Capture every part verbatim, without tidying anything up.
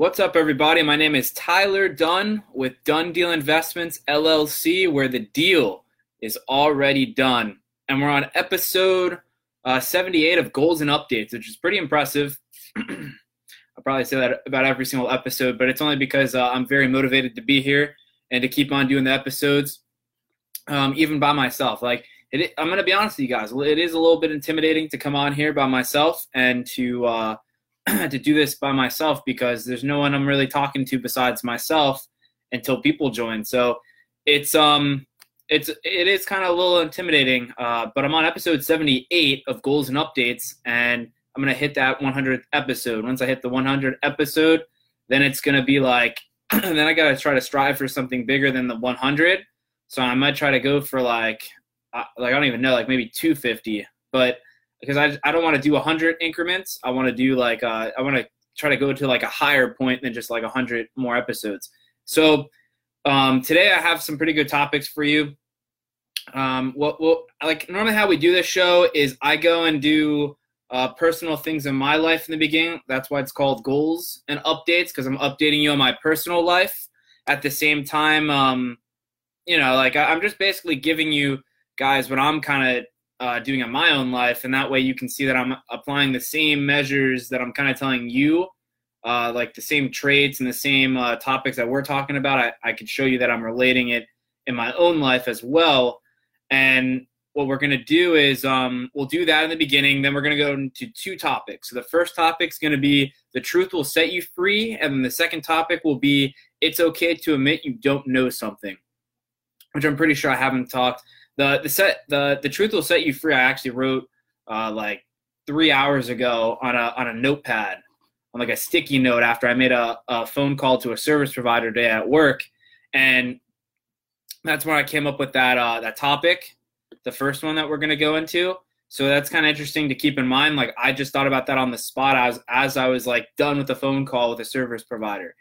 What's up, everybody? My name is Tyler Dunn with Dunn Deal Investments, L L C, where the deal is already done. And we're on episode uh, seventy-eight of Goals and Updates, which is pretty impressive. I'll probably say that about every single episode, but it's only because uh, I'm very motivated to be here and to keep on doing the episodes, um, even by myself. Like, it, I'm going to be honest with you guys, it is a little bit intimidating to come on here by myself and to uh, to do this by myself because there's no one I'm really talking to besides myself until people join. So it's um it's it is kind of a little intimidating, uh, but I'm on episode seventy-eight of Goals and Updates, and I'm going to hit that one hundredth episode. Once I hit the one hundredth episode, then it's going to be like, then I got to try to strive for something bigger than the one hundred. So I might try to go for like, Uh, like I don't even know, like maybe two fifty, but because I I don't want to do one hundred increments. I want to do like uh, I want to try to go to like a higher point than just like one hundred more episodes. So um, today I have some pretty good topics for you. Um, what well, like normally how we do this show is I go and do uh, personal things in my life in the beginning. That's why it's called Goals and Updates, because I'm updating you on my personal life at the same time. Um, you know, like I, I'm just basically giving you guys what I'm kind of uh, doing in my own life, and that way you can see that I'm applying the same measures that I'm kind of telling you, uh, like the same traits and the same uh, topics that we're talking about. I, I could show you that I'm relating it in my own life as well. And what we're going to do is um, we'll do that in the beginning, then we're going to go into two topics. So the first topic is going to be the truth will set you free, and then the second topic will be it's okay to admit you don't know something, which I'm pretty sure I haven't talked The the set the the truth will set you free. I actually wrote uh, like three hours ago on a on a notepad, on like a sticky note, after I made a, a phone call to a service provider today at work, and that's when I came up with that uh, that topic, the first one that we're gonna go into. So that's kind of interesting to keep in mind. Like I just thought about that on the spot as as I was like done with the phone call with a service provider.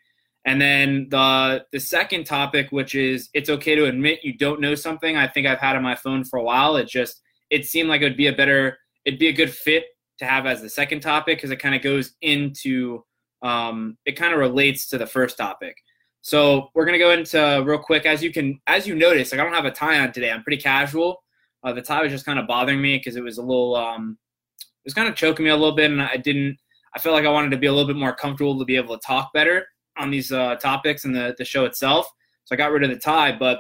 And then the the second topic, which is it's okay to admit you don't know something, I think I've had on my phone for a while. It just it seemed like it would be a better it'd be a good fit to have as the second topic, because it kind of goes into um, it kind of relates to the first topic. So we're gonna go into real quick, as you can as you notice, like I don't have a tie on today. I'm pretty casual. Uh, the tie was just kind of bothering me because it was a little um, it was kind of choking me a little bit, and I didn't I felt like I wanted to be a little bit more comfortable to be able to talk better on these uh, topics and the, the show itself. So I got rid of the tie, but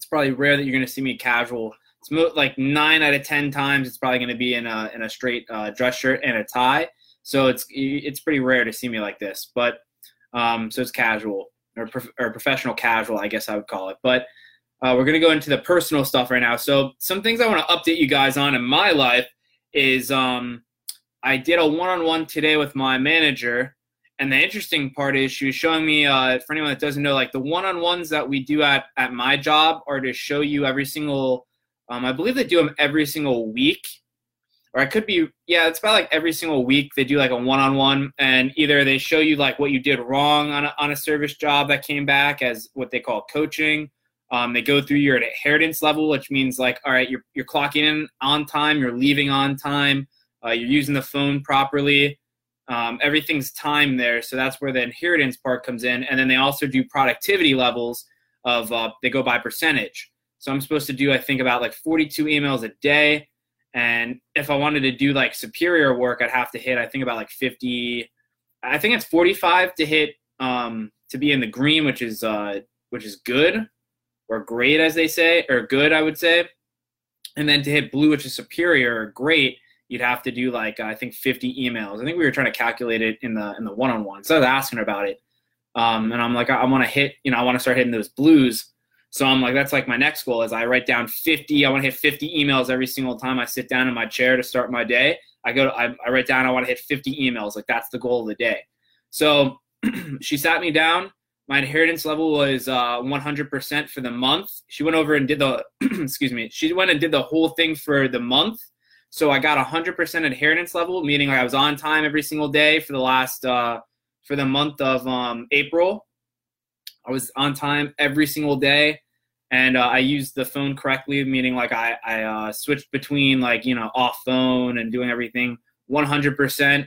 it's probably rare that you're going to see me casual. It's mo- like nine out of ten times it's probably going to be in a in a straight uh, dress shirt and a tie. So it's it's pretty rare to see me like this. But um, so it's casual or prof- or professional casual, I guess I would call it. But uh, we're going to go into the personal stuff right now. So some things I want to update you guys on in my life is um, I did a one-on-one today with my manager. And the interesting part is she was showing me, uh, for anyone that doesn't know, like the one-on-ones that we do at, at my job are to show you every single, um, I believe they do them every single week. Or I could be, yeah, it's about like every single week they do like a one-on-one, and either they show you like what you did wrong on a, on a service job that came back as what they call coaching. Um, they go through your inheritance level, which means like, all right, you're, you're clocking in on time, you're leaving on time, uh, you're using the phone properly. Um, everything's timed there, so that's where the inheritance part comes in. And then they also do productivity levels of uh, they go by percentage. So I'm supposed to do, I think, about like forty-two emails a day. And if I wanted to do like superior work, I'd have to hit, I think, about like fifty. I think it's forty-five to hit um, to be in the green, which is uh, which is good or great, as they say, or good, I would say. And then to hit blue, which is superior or great, you'd have to do like, uh, I think fifty emails. I think we were trying to calculate it in the, in the one-on-one. So I was asking her about it. Um, and I'm like, I, I want to hit, you know, I want to start hitting those blues. So I'm like, that's like my next goal is I write down fifty. I want to hit fifty emails every single time I sit down in my chair to start my day. I go to, I, I write down, I want to hit fifty emails. Like that's the goal of the day. So she sat me down. My inheritance level was uh, one hundred percent for the month. She went over and did the, excuse me. She went and did the whole thing for the month. So I got one hundred percent adherence level, meaning like I was on time every single day for the last uh, for the month of um, April. I was on time every single day, and uh, I used the phone correctly, meaning like I I uh, switched between like you know off phone and doing everything one hundred percent.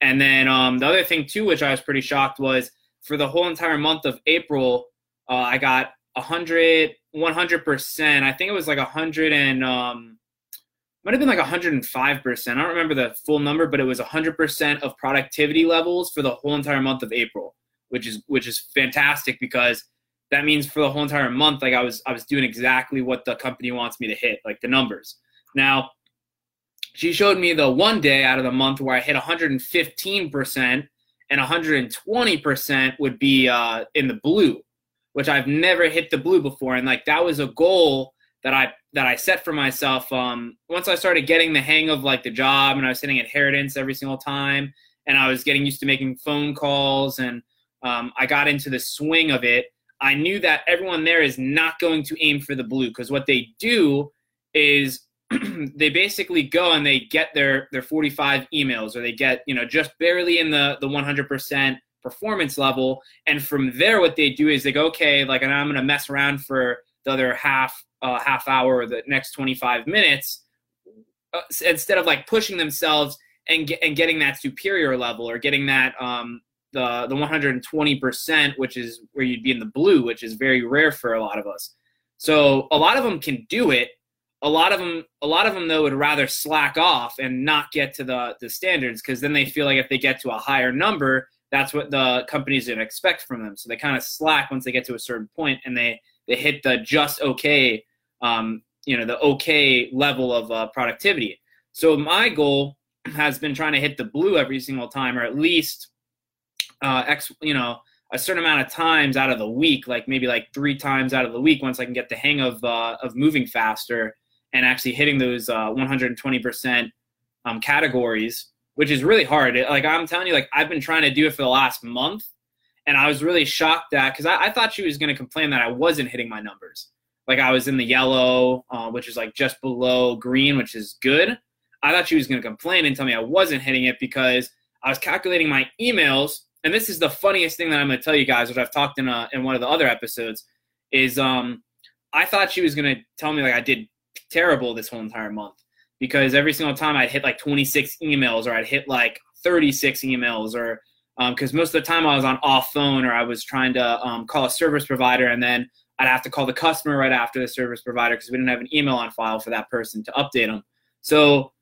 And then um, the other thing too, which I was pretty shocked, was for the whole entire month of April, uh, I got one hundred, one hundred percent. I think it was like one hundred and um, might have been like one hundred five percent. I don't remember the full number, but it was one hundred percent of productivity levels for the whole entire month of April, which is which is fantastic, because that means for the whole entire month, like I was I was doing exactly what the company wants me to hit, like the numbers. Now, she showed me the one day out of the month where I hit one hundred fifteen percent, and one hundred twenty percent would be uh, in the blue, which I've never hit the blue before. And like, that was a goal that I that I set for myself. Um, once I started getting the hang of like the job, and I was hitting inheritance every single time, and I was getting used to making phone calls, and um, I got into the swing of it, I knew that everyone there is not going to aim for the blue, because what they do is they basically go and they get their, their forty-five emails, or they get, you know, just barely in the, the one hundred percent performance level. And from there, what they do is they go, okay, like, and I'm going to mess around for the other half, uh, half hour, or the next twenty-five minutes, uh, instead of like pushing themselves and get, and getting that superior level, or getting that, um, the, the one hundred twenty percent, which is where you'd be in the blue, which is very rare for a lot of us. So a lot of them can do it. A lot of them, a lot of them though, would rather slack off and not get to the, the standards, because then they feel like if they get to a higher number, that's what the company's going to expect from them. So they kind of slack once they get to a certain point, and they, they hit the just okay, um, you know, the okay level of uh, productivity. So my goal has been trying to hit the blue every single time, or at least uh, X, you know, a certain amount of times out of the week, like maybe like three times out of the week, once I can get the hang of uh, of moving faster and actually hitting those uh, one hundred twenty percent um, categories, which is really hard. It, like I'm telling you, like I've been trying to do it for the last month, and I was really shocked that, because I, I thought she was going to complain that I wasn't hitting my numbers. Like I was in the yellow, uh, which is like just below green, which is good. I thought she was going to complain and tell me I wasn't hitting it, because I was calculating my emails. And this is the funniest thing that I'm going to tell you guys, which I've talked in a, in one of the other episodes, is um, I thought she was going to tell me like I did terrible this whole entire month, because every single time I'd hit like twenty-six emails, or I'd hit like thirty-six emails, or because um, most of the time I was on off phone, or I was trying to um, call a service provider, and then I'd have to call the customer right after the service provider, because we didn't have an email on file for that person to update them. So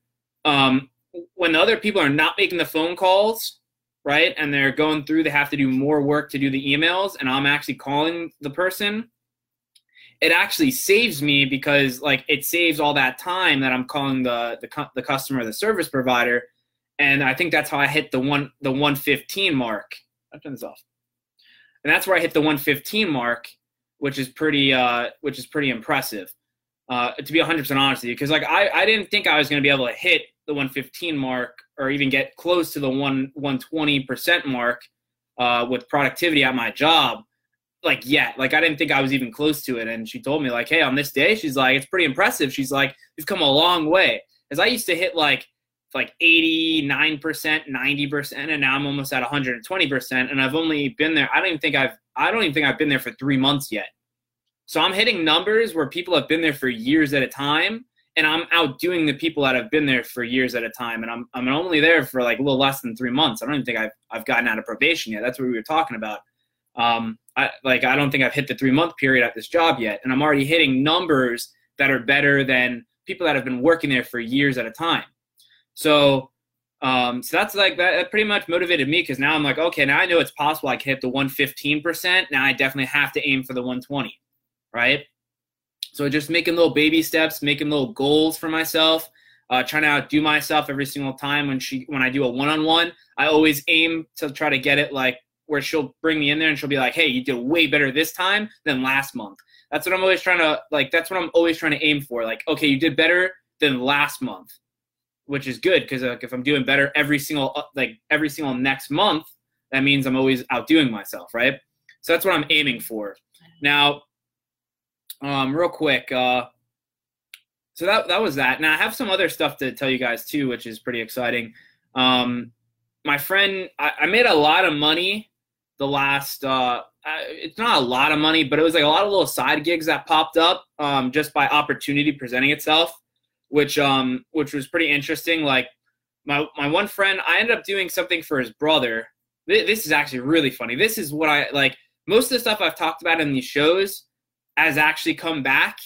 um, when the other people are not making the phone calls, right, and they're going through, they have to do more work to do the emails, and I'm actually calling the person, it actually saves me, because like it saves all that time that I'm calling the the, the customer, the service provider. And I think that's how I hit the one the one fifteen mark. I've done this off, and that's where I hit the one fifteen mark, which is pretty uh which is pretty impressive, uh to be one hundred percent honest with you, because like I I didn't think I was going to be able to hit the one fifteen mark, or even get close to the one hundred twenty percent mark uh, with productivity at my job, like yet. Like I didn't think I was even close to it. And she told me like, hey, on this day, she's like, it's pretty impressive. She's like, you've come a long way. Because I used to hit like like eighty-nine percent, ninety percent, and now I'm almost at one hundred twenty percent. And I've only been there, I don't even think I've, I don't even think I've been there for three months yet. So I'm hitting numbers where people have been there for years at a time. And I'm outdoing the people that have been there for years at a time. And I'm I'm only there for like a little less than three months. I don't even think I've I've gotten out of probation yet. That's what we were talking about. Um, I, like I don't think I've hit the three month period at this job yet. And I'm already hitting numbers that are better than people that have been working there for years at a time. So um, so that's like that, that pretty much motivated me, because now I'm like, okay, now I know it's possible I can hit the one hundred fifteen percent. Now I definitely have to aim for the one hundred twenty, right? So just making little baby steps, making little goals for myself, uh, trying to outdo myself every single time. When she, when I do a one-on-one, I always aim to try to get it like where she'll bring me in there and she'll be like, hey, you did way better this time than last month. That's what I'm always trying to like, that's what I'm always trying to aim for. Like, okay, you did better than last month, which is good. Cause like, if I'm doing better every single, like every single next month, that means I'm always outdoing myself. Right. So that's what I'm aiming for now. Um, real quick. Uh, so that, that was that. Now I have some other stuff to tell you guys too, which is pretty exciting. Um, my friend, I, I made a lot of money the last, uh, I, it's not a lot of money, but it was like a lot of little side gigs that popped up, um, just by opportunity presenting itself, which, um, which was pretty interesting. Like my, my one friend, I ended up doing something for his brother. This is actually really funny. This is what I like. Most of the stuff I've talked about in these shows has actually come back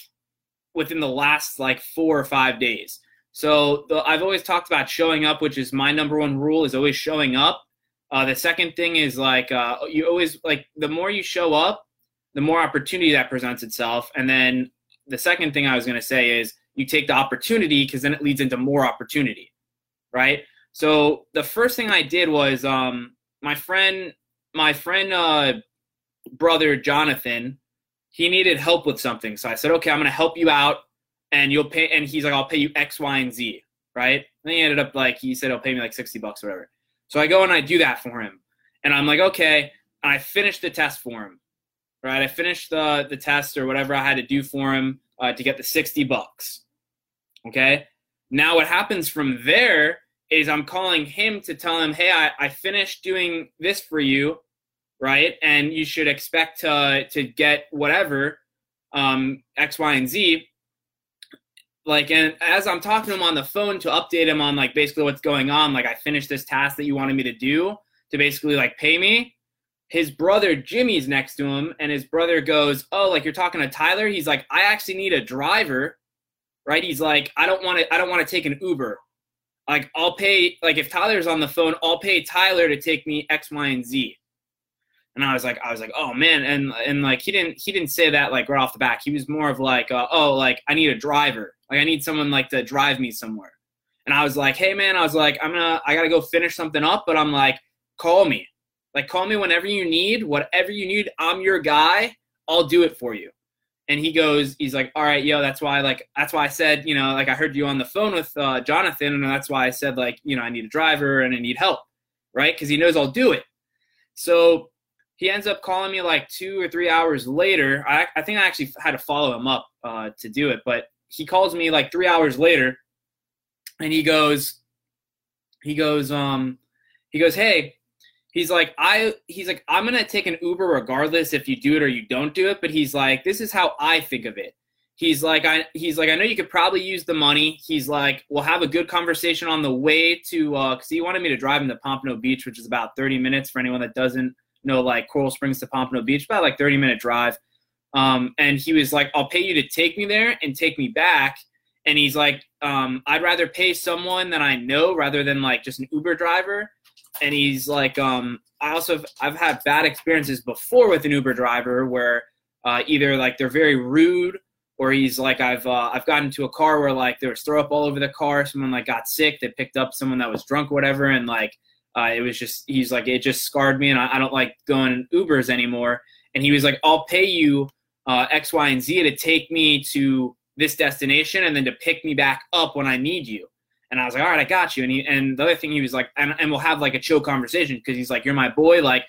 within the last like four or five days. So the, I've always talked about showing up, which is my number one rule, is always showing up. Uh, the second thing is like uh, you always like the more you show up, the more opportunity that presents itself. And then the second thing I was going to say is you take the opportunity, because then it leads into more opportunity, right? So the first thing I did was um, my friend, my friend uh, brother Jonathan, he needed help with something. So I said, okay, I'm going to help you out and you'll pay. And he's like, I'll pay you X, Y, and Z. Right. And he ended up like, he said, he'll pay me like sixty bucks or whatever. So I go and I do that for him. And I'm like, okay. And I finished the test for him. Right. I finished the, the test or whatever I had to do for him uh, to get the sixty bucks. Okay. Now what happens from there is I'm calling him to tell him, hey, I, I finished doing this for you. Right. And you should expect to, to get whatever, um, X, Y, and Z. Like, and as I'm talking to him on the phone to update him on like basically what's going on, like I finished this task that you wanted me to do to basically like pay me. His brother Jimmy's next to him, and his brother goes, oh, like you're talking to Tyler. He's like, I actually need a driver. Right. He's like, I don't want to, I don't want to take an Uber. Like I'll pay, like if Tyler's on the phone, I'll pay Tyler to take me X, Y, and Z. And I was like, I was like, oh man. And, and like, he didn't, he didn't say that like right off the bat. He was more of like, uh, oh, like I need a driver. Like I need someone like to drive me somewhere. And I was like, hey man, I was like, I'm gonna, I gotta go finish something up, but I'm like, call me, like call me whenever you need, whatever you need. I'm your guy. I'll do it for you. And he goes, he's like, all right, yo, that's why, like, that's why I said, you know, like I heard you on the phone with uh, Jonathan. And that's why I said like, you know, I need a driver and I need help. Right. Cause he knows I'll do it. So he ends up calling me like two or three hours later. I, I think I actually had to follow him up uh, to do it, but he calls me like three hours later and he goes, he goes, um, he goes, hey, he's like, I, he's like, I'm going to take an Uber regardless if you do it or you don't do it. But he's like, this is how I think of it. He's like, I, he's like, I know you could probably use the money. He's like, we'll have a good conversation on the way to, uh, cause he wanted me to drive him to Pompano Beach, which is about thirty minutes for anyone that doesn't know, like Coral Springs to Pompano Beach, about like thirty minute drive. Um, and he was like, I'll pay you to take me there and take me back. And he's like, um, I'd rather pay someone that I know rather than like just an Uber driver. And he's like, um, I also, have, I've had bad experiences before with an Uber driver where, uh, either like they're very rude or he's like, I've, uh, I've gotten into a car where like there was throw up all over the car. Someone like got sick, they picked up someone that was drunk or whatever. And like, Uh, it was just, he's like, it just scarred me and I, I don't like going in Ubers anymore. And he was like, I'll pay you uh, X, Y, and Z to take me to this destination and then to pick me back up when I need you. And I was like, all right, I got you. And he, and the other thing he was like, and, and we'll have like a chill conversation because he's like, you're my boy. Like,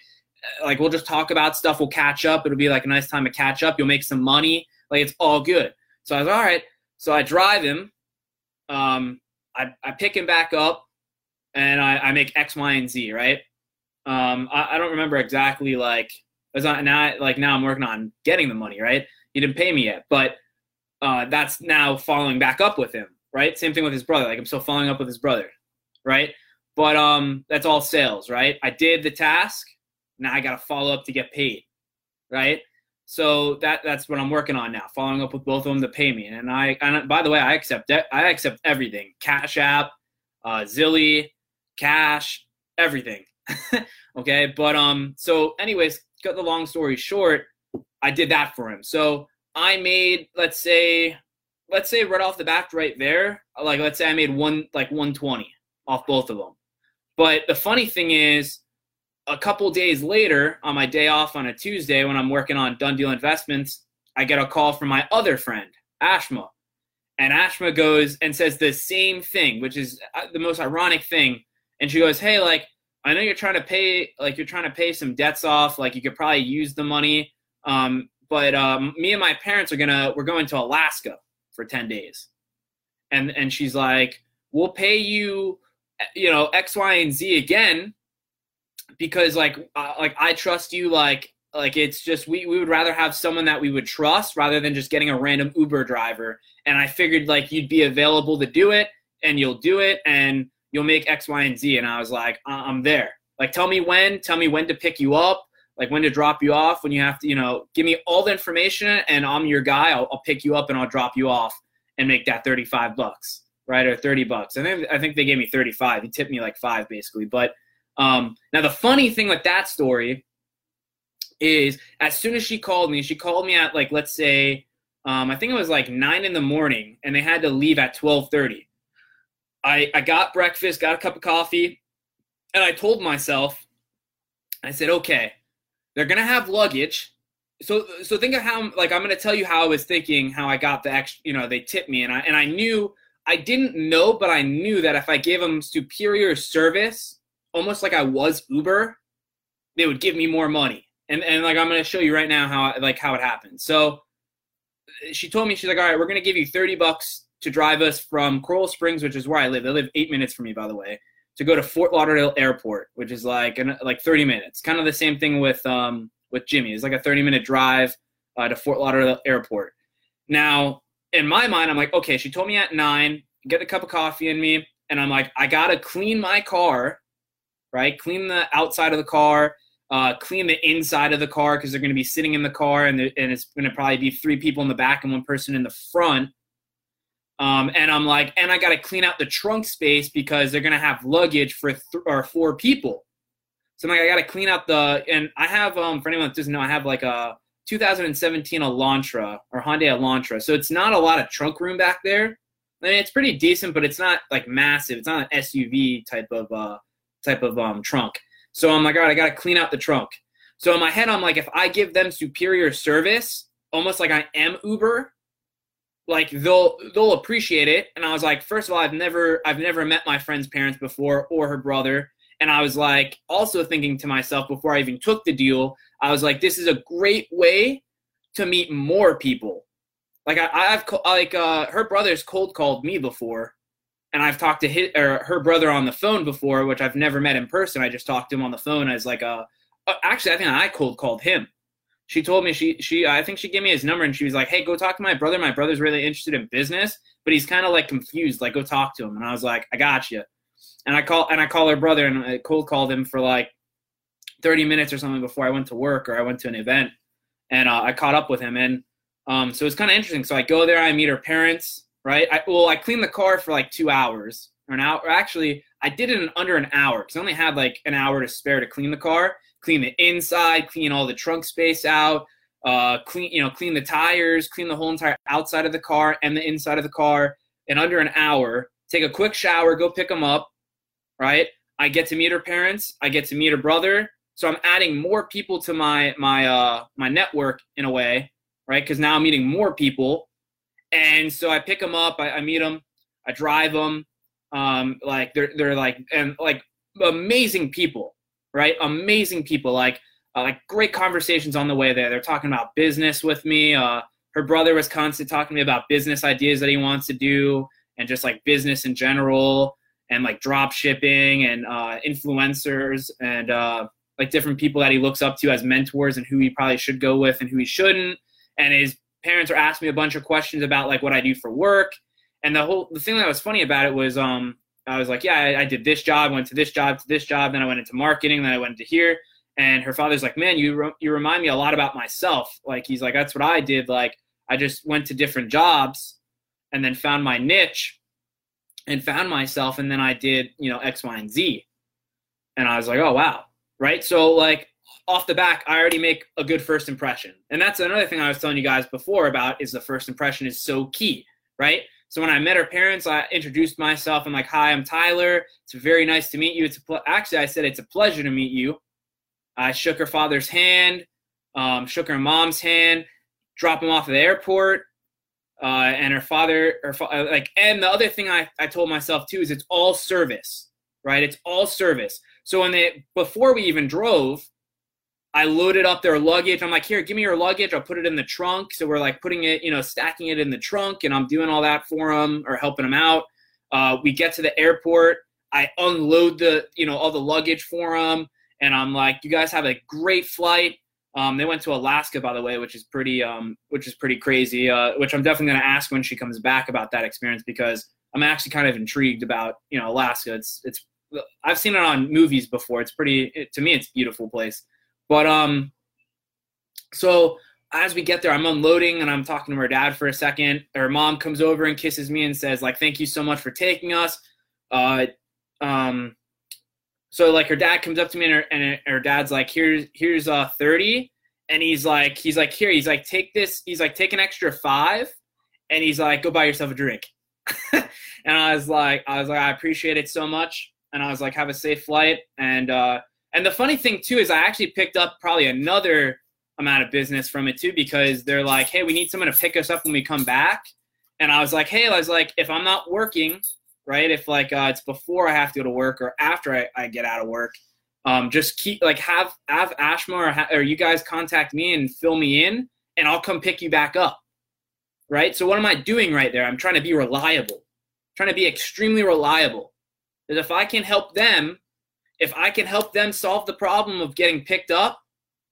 like we'll just talk about stuff. We'll catch up. It'll be like a nice time to catch up. You'll make some money. Like it's all good. So I was all right. So I drive him. Um, I, I pick him back up. And I, I make X, Y, and Z, right? Um, I, I don't remember exactly, like, it's not, now, like, now I'm working on getting the money, right? He didn't pay me yet, but uh, that's now following back up with him, right? Same thing with his brother. Like, I'm still following up with his brother, right? But um, that's all sales, right? I did the task. Now I got to follow up to get paid, right? So that that's what I'm working on now, following up with both of them to pay me. And I, and by the way, I accept de- I accept everything, Cash App, uh, Zilly, cash, everything. Okay. But, um, so anyways, cut the long story short, I did that for him. So I made, let's say, let's say right off the bat right there, like, let's say I made one, like one twenty off both of them. But the funny thing is a couple days later on my day off on a Tuesday, when I'm working on Dunn Deal Investments, I get a call from my other friend, Ashma, and Ashma goes and says the same thing, which is the most ironic thing. And she goes, hey, like, I know you're trying to pay, like, you're trying to pay some debts off. Like, you could probably use the money. Um, but um, me and my parents are going to, we're going to Alaska for ten days. And and she's like, we'll pay you, you know, X, Y, and Z again. Because, like, uh, like I trust you. Like, like it's just, we, we would rather have someone that we would trust rather than just getting a random Uber driver. And I figured, like, you'd be available to do it and you'll do it. And you'll make X, Y, and Z. And I was like, uh, I'm there. Like, tell me when, tell me when to pick you up, like when to drop you off, when you have to, you know, give me all the information and I'm your guy. I'll, I'll pick you up and I'll drop you off and make that thirty-five bucks, right? Or thirty bucks. And then I think they gave me thirty-five. He tipped me like five basically. But um, now the funny thing with that story is as soon as she called me, she called me at like, let's say, um, I think it was like nine in the morning and they had to leave at twelve thirty. I, I got breakfast, got a cup of coffee, and I told myself, I said, okay, they're going to have luggage. So so think of how, like, I'm going to tell you how I was thinking, how I got the extra, you know, they tipped me. And I, and I knew, I didn't know, but I knew that if I gave them superior service, almost like I was Uber, they would give me more money. And, and like, I'm going to show you right now how, like, how it happened. So she told me, she's like, all right, we're going to give you thirty bucks to drive us from Coral Springs, which is where I live. I live eight minutes from me, by the way, to go to Fort Lauderdale Airport, which is like an, like thirty minutes. Kind of the same thing with um with Jimmy. It's like a thirty-minute drive uh, to Fort Lauderdale Airport. Now, in my mind, I'm like, okay, she told me at nine, get a cup of coffee in me, and I'm like, I got to clean my car, right? Clean the outside of the car, uh, clean the inside of the car because they're going to be sitting in the car, and, and it's going to probably be three people in the back and one person in the front. Um, and I'm like, and I got to clean out the trunk space because they're going to have luggage for th- or four people. So I'm like, I got to clean out the, and I have, um, for anyone that doesn't know, I have like a two thousand seventeen Elantra or Hyundai Elantra. So it's not a lot of trunk room back there. I mean, it's pretty decent, but it's not like massive. It's not an S U V type of, uh, type of, um, trunk. So I'm like, all right, I got to clean out the trunk. So in my head, I'm like, if I give them superior service, almost like I am Uber, like they'll they'll appreciate it. And I was like, first of all, I've never I've never met my friend's parents before or her brother. And I was like, also thinking to myself before I even took the deal, I was like, this is a great way to meet more people. Like I, I've like uh, her brother's cold called me before, and I've talked to his, or her brother on the phone before, which I've never met in person. I just talked to him on the phone as like a actually I think I cold called him. She told me she, she, I think she gave me his number and she was like, hey, go talk to my brother. My brother's really interested in business, but he's kind of like confused. Like, go talk to him. And I was like, I got you. And I call, and I call her brother and I cold called him for like thirty minutes or something before I went to work or I went to an event and uh, I caught up with him. And um, so it's kind of interesting. So I go there, I meet her parents, right? I, well, I cleaned the car for like two hours or an hour. Or actually, I did it in under an hour because I only had like an hour to spare to clean the car. Clean the inside, clean all the trunk space out, uh, clean, you know, clean the tires, clean the whole entire outside of the car and the inside of the car in under an hour, take a quick shower, go pick them up, right? I get to meet her parents. I get to meet her brother. So I'm adding more people to my, my, uh, my network in a way, right? Cause now I'm meeting more people. And so I pick them up, I, I meet them, I drive them. Um, like they're, they're like, and like amazing people. Right? Amazing people, like uh, like great conversations on the way there. They're talking about business with me. Uh, her brother was constantly talking to me about business ideas that he wants to do and just like business in general and like drop shipping and uh, influencers and uh, like different people that he looks up to as mentors and who he probably should go with and who he shouldn't. And his parents are asking me a bunch of questions about like what I do for work. And the whole the thing that was funny about it was um. I was like, yeah, I, I did this job, went to this job, to this job. Then I went into marketing, then I went into here. And her father's like, man, you re- you remind me a lot about myself. Like, he's like, that's what I did. Like, I just went to different jobs and then found my niche and found myself. And then I did, you know, X, Y, and Z. And I was like, oh, wow. Right. So like off the back, I already make a good first impression. And that's another thing I was telling you guys before about is the first impression is so key. Right. So when I met her parents, I introduced myself. I'm like, hi, I'm Tyler. It's very nice to meet you. It's a pl- Actually, I said, it's a pleasure to meet you. I shook her father's hand, um, shook her mom's hand, dropped him off at the airport. Uh, and her father, her fa- like, and the other thing I, I told myself too is it's all service, right? It's all service. So when they, before we even drove, I loaded up their luggage. I'm like, here, give me your luggage. I'll put it in the trunk. So we're like putting it, you know, stacking it in the trunk, and I'm doing all that for them or helping them out. Uh, we get to the airport. I unload the, you know, all the luggage for them. And I'm like, you guys have a great flight. Um, they went to Alaska, by the way, which is pretty, um, which is pretty crazy, uh, which I'm definitely going to ask when she comes back about that experience because I'm actually kind of intrigued about, you know, Alaska. It's, it's, I've seen it on movies before. It's pretty, it, to me, it's a beautiful place. But, um, so as we get there, I'm unloading and I'm talking to her dad for a second. Her mom comes over and kisses me and says, like, thank you so much for taking us. Uh, um, so like her dad comes up to me and her, and her dad's like, here's, here's uh thirty. And he's like, he's like, here, he's like, take this. He's like, take an extra five. And he's like, go buy yourself a drink. And I was like, I was like, I appreciate it so much. And I was like, have a safe flight. And, uh, and the funny thing too, is I actually picked up probably another amount of business from it too, because they're like, hey, we need someone to pick us up when we come back. And I was like, hey, I was like, if I'm not working, right. If like, uh, it's before I have to go to work or after I, I get out of work, um, just keep like, have, have Ashma or, ha- or you guys contact me and fill me in and I'll come pick you back up. Right. So what am I doing right there? I'm trying to be reliable, I'm trying to be extremely reliable. That if I can help them, if I can help them solve the problem of getting picked up,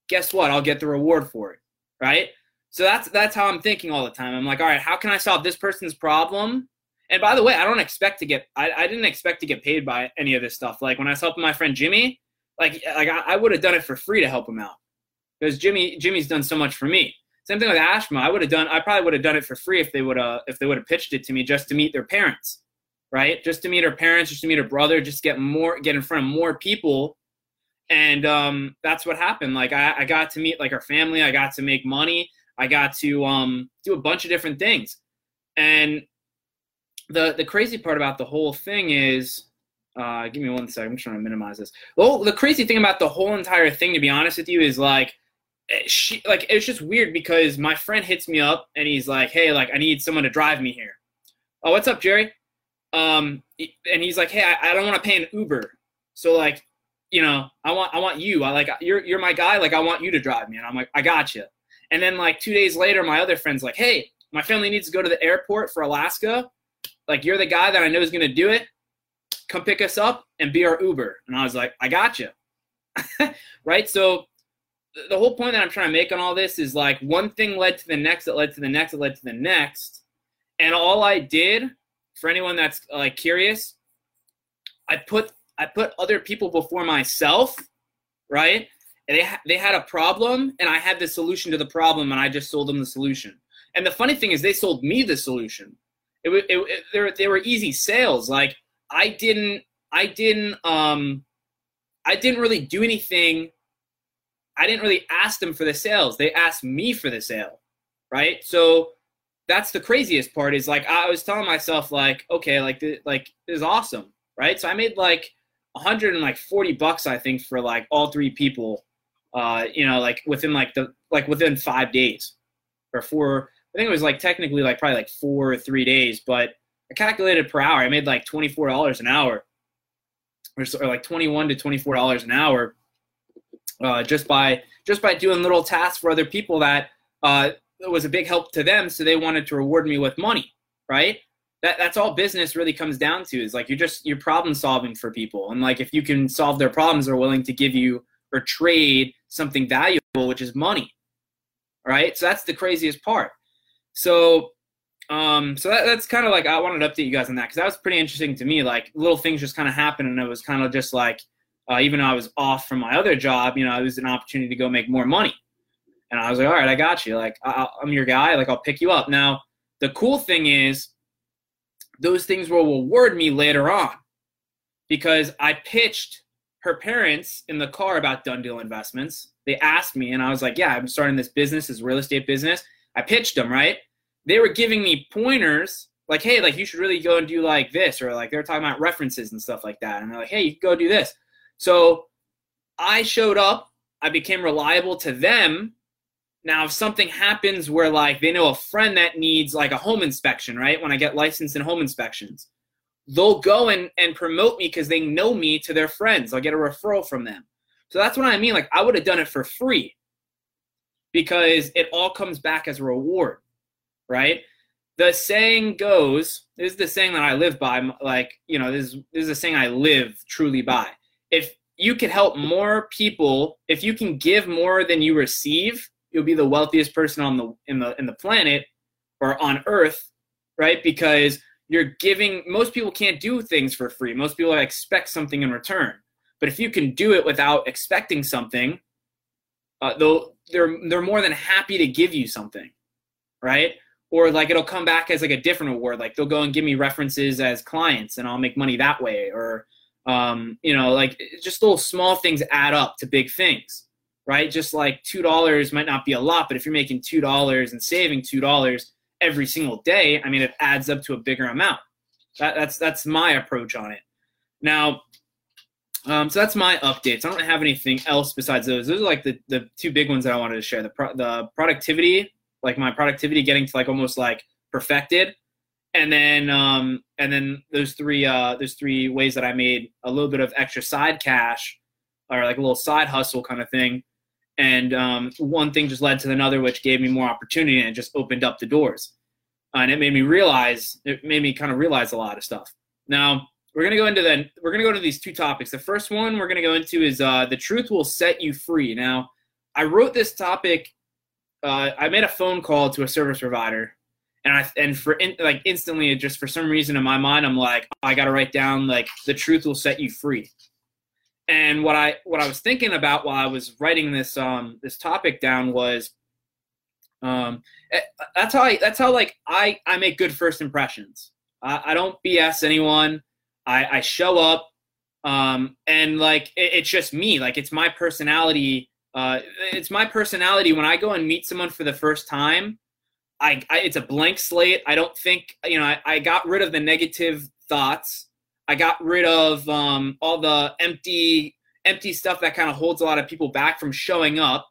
guess what? I'll get the reward for it. Right. So that's, that's how I'm thinking all the time. I'm like, all right, how can I solve this person's problem? And by the way, I don't expect to get, I, I didn't expect to get paid by any of this stuff. Like when I was helping my friend Jimmy, like, like I, I would have done it for free to help him out because Jimmy, Jimmy's done so much for me. Same thing with Ashma. I would have done, I probably would have done it for free if they would have, if they would have pitched it to me just to meet their parents. Right. Just to meet her parents, just to meet her brother, just get more, get in front of more people. And, um, that's what happened. Like I, I got to meet like her family. I got to make money. I got to, um, do a bunch of different things. And the, the crazy part about the whole thing is, uh, give me one second. I'm trying to minimize this. Well, the crazy thing about the whole entire thing, to be honest with you, is like, she, like, it's just weird because my friend hits me up and he's like, hey, like I need someone to drive me here. Oh, what's up, Jerry? Um, and he's like, hey, I, I don't want to pay an Uber. So like, you know, I want, I want you, I like, you're, you're my guy. Like, I want you to drive me. And I'm like, I got you. And then like two days later, my other friend's like, hey, my family needs to go to the airport for Alaska. Like, you're the guy that I know is going to do it. Come pick us up and be our Uber. And I was like, I got you. Right. So the whole point that I'm trying to make on all this is like one thing led to the next, that led to the next, that led to the next. And all I did, for anyone that's like curious, I put I put other people before myself, right? And they ha- they had a problem, and I had the solution to the problem, and I just sold them the solution. And the funny thing is, they sold me the solution. It was it, it they were, they were easy sales. Like I didn't I didn't um I didn't really do anything. I didn't really ask them for the sales. They asked me for the sale, right? So that's the craziest part is like, I was telling myself like, okay, like, th- like this is awesome. Right. So I made like one hundred forty bucks, I think, for like all three people, uh, you know, like within like the, like within five days or four, I think it was like technically like probably like four or three days, but I calculated per hour. I made like twenty-four dollars an hour or, so, or like twenty-one to twenty-four dollars an hour, uh, just by, just by doing little tasks for other people that, uh, it was a big help to them. So they wanted to reward me with money, right? That that's all business really comes down to is like, you're just, you're problem solving for people. And like, if you can solve their problems, they're willing to give you or trade something valuable, which is money. All right. So that's the craziest part. So, um, so that, that's kind of like, I wanted to update you guys on that. Cause that was pretty interesting to me. Like little things just kind of happened. And it was kind of just like, uh, even though I was off from my other job, you know, it was an opportunity to go make more money. And I was like, all right, I got you. Like, I, I'm your guy. Like, I'll pick you up. Now, the cool thing is those things will reward me later on because I pitched her parents in the car about Dunn Deal Investments. They asked me, and I was like, yeah, I'm starting this business, this real estate business. I pitched them, right? They were giving me pointers like, hey, like, you should really go and do like this, or like they were talking about references and stuff like that. And they're like, hey, you can go do this. So I showed up. I became reliable to them. Now, if something happens where like they know a friend that needs like a home inspection, right? When I get licensed in home inspections, they'll go and, and promote me because they know me to their friends. I'll get a referral from them. So that's what I mean. Like I would have done it for free because it all comes back as a reward, right? The saying goes, this is the saying that I live by. Like, you know, this is, this is a saying I live truly by. If you can help more people, if you can give more than you receive, you'll be the wealthiest person on the in the in the planet or on earth, right? Because you're giving, most people can't do things for free. Most people expect something in return. But if you can do it without expecting something, uh, they'll, they're, they're more than happy to give you something, right? Or like it'll come back as like a different award. Like they'll go and give me references as clients and I'll make money that way. Or, um, you know, like just little small things add up to big things, right? Just like two dollars might not be a lot, but if you're making two dollars and saving two dollars every single day, I mean, it adds up to a bigger amount. That, that's, that's my approach on it. Now, Um, so that's my updates. I don't have anything else besides those. Those are like the, the two big ones that I wanted to share. The pro- the productivity, like my productivity getting to like almost like perfected, and then um, and then those three uh, those three ways that I made a little bit of extra side cash, or like a little side hustle kind of thing, and um, one thing just led to another, which gave me more opportunity and it just opened up the doors, uh, and it made me realize it made me kind of realize a lot of stuff. Now. We're gonna go into the we're gonna go into these two topics. The first one we're gonna go into is uh, the truth will set you free. Now, I wrote this topic. Uh, I made a phone call to a service provider, and I and for in, like instantly, just for some reason in my mind, I'm like, oh, I gotta write down like the truth will set you free. And what I what I was thinking about while I was writing this um this topic down was, um that's how I, that's how like I I make good first impressions. I, I don't B S anyone. I, I show up, um, and like, it, it's just me. Like it's my personality. Uh, it's my personality. When I go and meet someone for the first time, I, I it's a blank slate. I don't think, you know, I, I got rid of the negative thoughts. I got rid of, um, all the empty, empty stuff that kind of holds a lot of people back from showing up.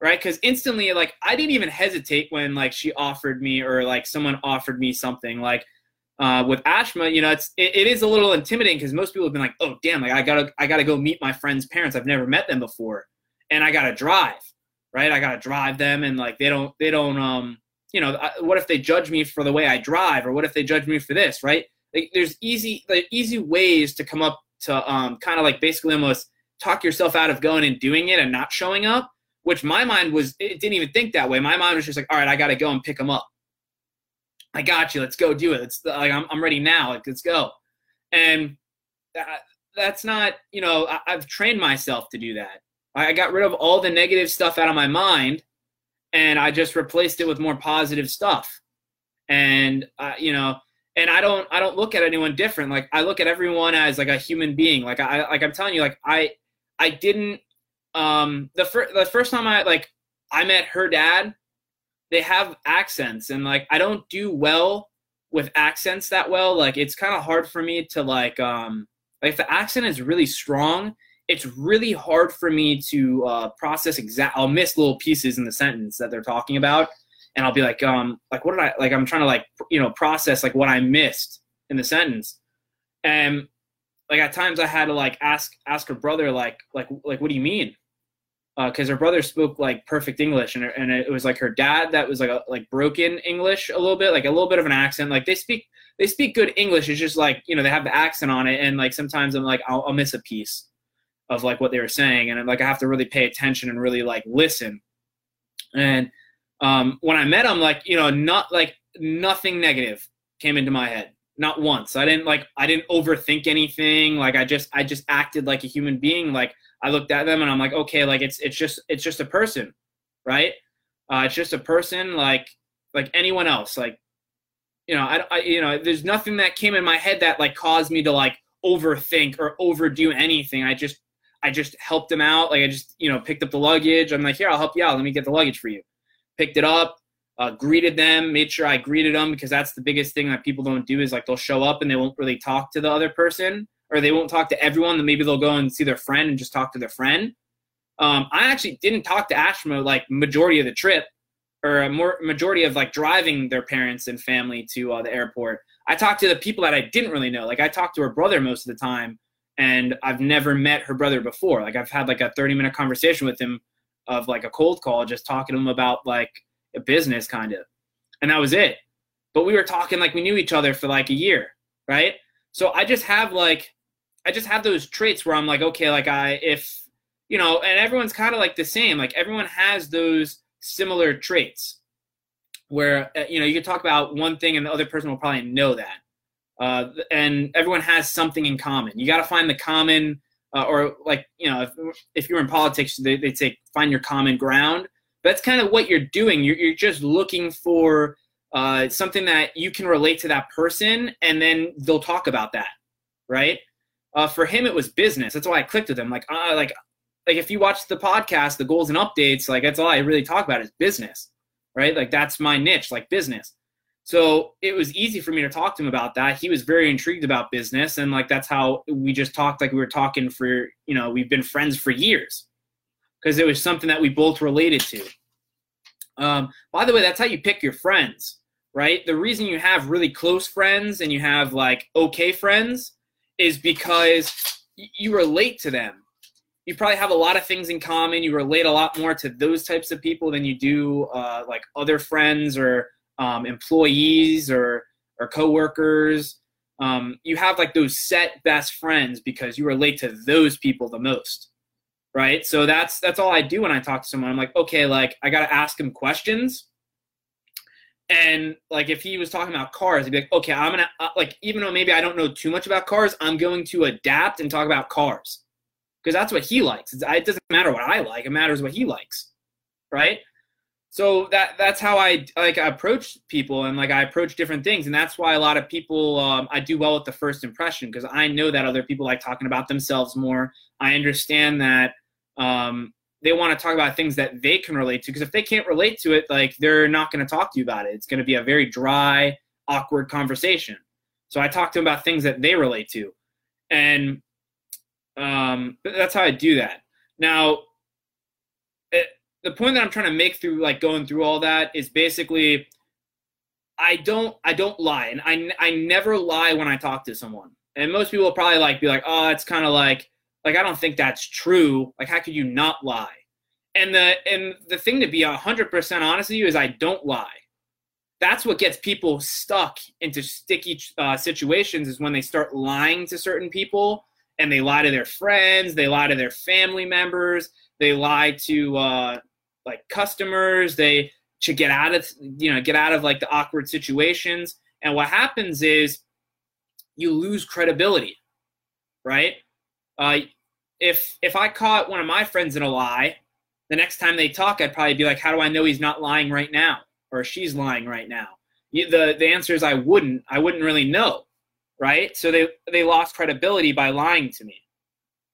Right. Cause instantly, like I didn't even hesitate when like she offered me or like someone offered me something like, Uh, with Ashma, you know, it's, it, it is a little intimidating because most people have been like, oh, damn, like I gotta, I gotta go meet my friend's parents. I've never met them before. And I gotta drive, right? I gotta drive them. And like, they don't, they don't, um, you know, I, what if they judge me for the way I drive, or what if they judge me for this, right? Like there's easy, like easy ways to come up to, um, kind of like basically almost talk yourself out of going and doing it and not showing up, which my mind was, it didn't even think that way. My mind was just like, all right, I gotta go and pick them up. I got you. Let's go do it. It's like, I'm I'm ready now. Like, let's go. And that, that's not, you know, I, I've trained myself to do that. I, I got rid of all the negative stuff out of my mind and I just replaced it with more positive stuff. And, uh, you know, and I don't, I don't look at anyone different. Like I look at everyone as like a human being. Like I, like I'm telling you, like I, I didn't, um, the first, the first time I, like I met her dad, they have accents and like, I don't do well with accents that well. Like it's kind of hard for me to like, um, like if the accent is really strong, it's really hard for me to uh, process exact, I'll miss little pieces in the sentence that they're talking about. And I'll be like, um, like, what did I, like, I'm trying to like, you know, process like what I missed in the sentence. And like at times I had to like ask, ask her brother, like, like, like, what do you mean? Because uh, her brother spoke like perfect English, and her, and it was like her dad that was like a, like broken English a little bit, like a little bit of an accent. Like they speak they speak good English. It's just like, you know, they have the accent on it, and like sometimes I'm like I'll, I'll miss a piece of like what they were saying, and I'm like I have to really pay attention and really like listen. And um, when I met him, like you know, not like nothing negative came into my head, not once. I didn't like I didn't overthink anything. Like I just I just acted like a human being, like. I looked at them and I'm like, okay, like it's, it's just, it's just a person, right? Uh, it's just a person like, like anyone else. Like, you know, I, I, you know, there's nothing that came in my head that like caused me to like overthink or overdo anything. I just, I just helped them out. Like I just, you know, picked up the luggage. I'm like, here, I'll help you out. Let me get the luggage for you. Picked it up, uh, greeted them, made sure I greeted them because that's the biggest thing that people don't do is like, they'll show up and they won't really talk to the other person. Or they won't talk to everyone, then maybe they'll go and see their friend and just talk to their friend. Um, I actually didn't talk to Ashma like majority of the trip or a more majority of like driving their parents and family to uh, the airport. I talked to the people that I didn't really know. Like I talked to her brother most of the time and I've never met her brother before. Like I've had like a thirty minute conversation with him of like a cold call, just talking to him about like a business kind of, and that was it. But we were talking like we knew each other for like a year. Right. So I just have like, I just have those traits where I'm like, okay, like I, if, you know, and everyone's kind of like the same, like everyone has those similar traits where, you know, you can talk about one thing and the other person will probably know that. uh, and everyone has something in common. You got to find the common, uh, or like, you know, if, if you're in politics, they, they say find your common ground. That's kind of what you're doing. You're, you're just looking for uh, something that you can relate to that person, and then they'll talk about that, right? Uh, for him, it was business. That's why I clicked with him. Like, uh, like, like if you watch the podcast, the Goals and Updates, like that's all I really talk about is business, right? Like that's my niche, like business. So it was easy for me to talk to him about that. He was very intrigued about business, and like that's how we just talked. Like we were talking for, you know, we've been friends for years, because it was something that we both related to. Um, by the way, that's how you pick your friends, right? The reason you have really close friends and you have like okay friends is because you relate to them. You probably have a lot of things in common. You relate a lot more to those types of people than you do uh, like other friends or um, employees or, or coworkers. Um, you have like those set best friends because you relate to those people the most. Right. So that's, that's all I do when I talk to someone. I'm like, okay, like I got to ask him questions. And like, if he was talking about cars, he'd be like, okay, I'm going to like, even though maybe I don't know too much about cars, I'm going to adapt and talk about cars because that's what he likes. It's, it doesn't matter what I like. It matters what he likes. Right. So that, that's how I like I approach people, and like I approach different things. And that's why a lot of people, um, I do well with the first impression, because I know that other people like talking about themselves more. I understand that. Um, they want to talk about things that they can relate to, because if they can't relate to it, like they're not going to talk to you about it. It's going to be a very dry, awkward conversation. So I talk to them about things that they relate to. And, um, that's how I do that. Now, it, the point that I'm trying to make through like going through all that is basically, I don't, I don't lie. And I, I never lie when I talk to someone. And most people will probably like be like, oh, it's kind of like, Like, I don't think that's true. Like, how could you not lie? And the and the thing to be one hundred percent honest with you is I don't lie. That's what gets people stuck into sticky uh, situations, is when they start lying to certain people, and they lie to their friends, they lie to their family members, they lie to, uh, like, customers. They should get out of, you know, get out of, like, the awkward situations. And what happens is you lose credibility, right? Uh, if, if I caught one of my friends in a lie, the next time they talk, I'd probably be like, how do I know he's not lying right now? Or she's lying right now? The, the answer is I wouldn't, I wouldn't really know. Right. So they, they lost credibility by lying to me.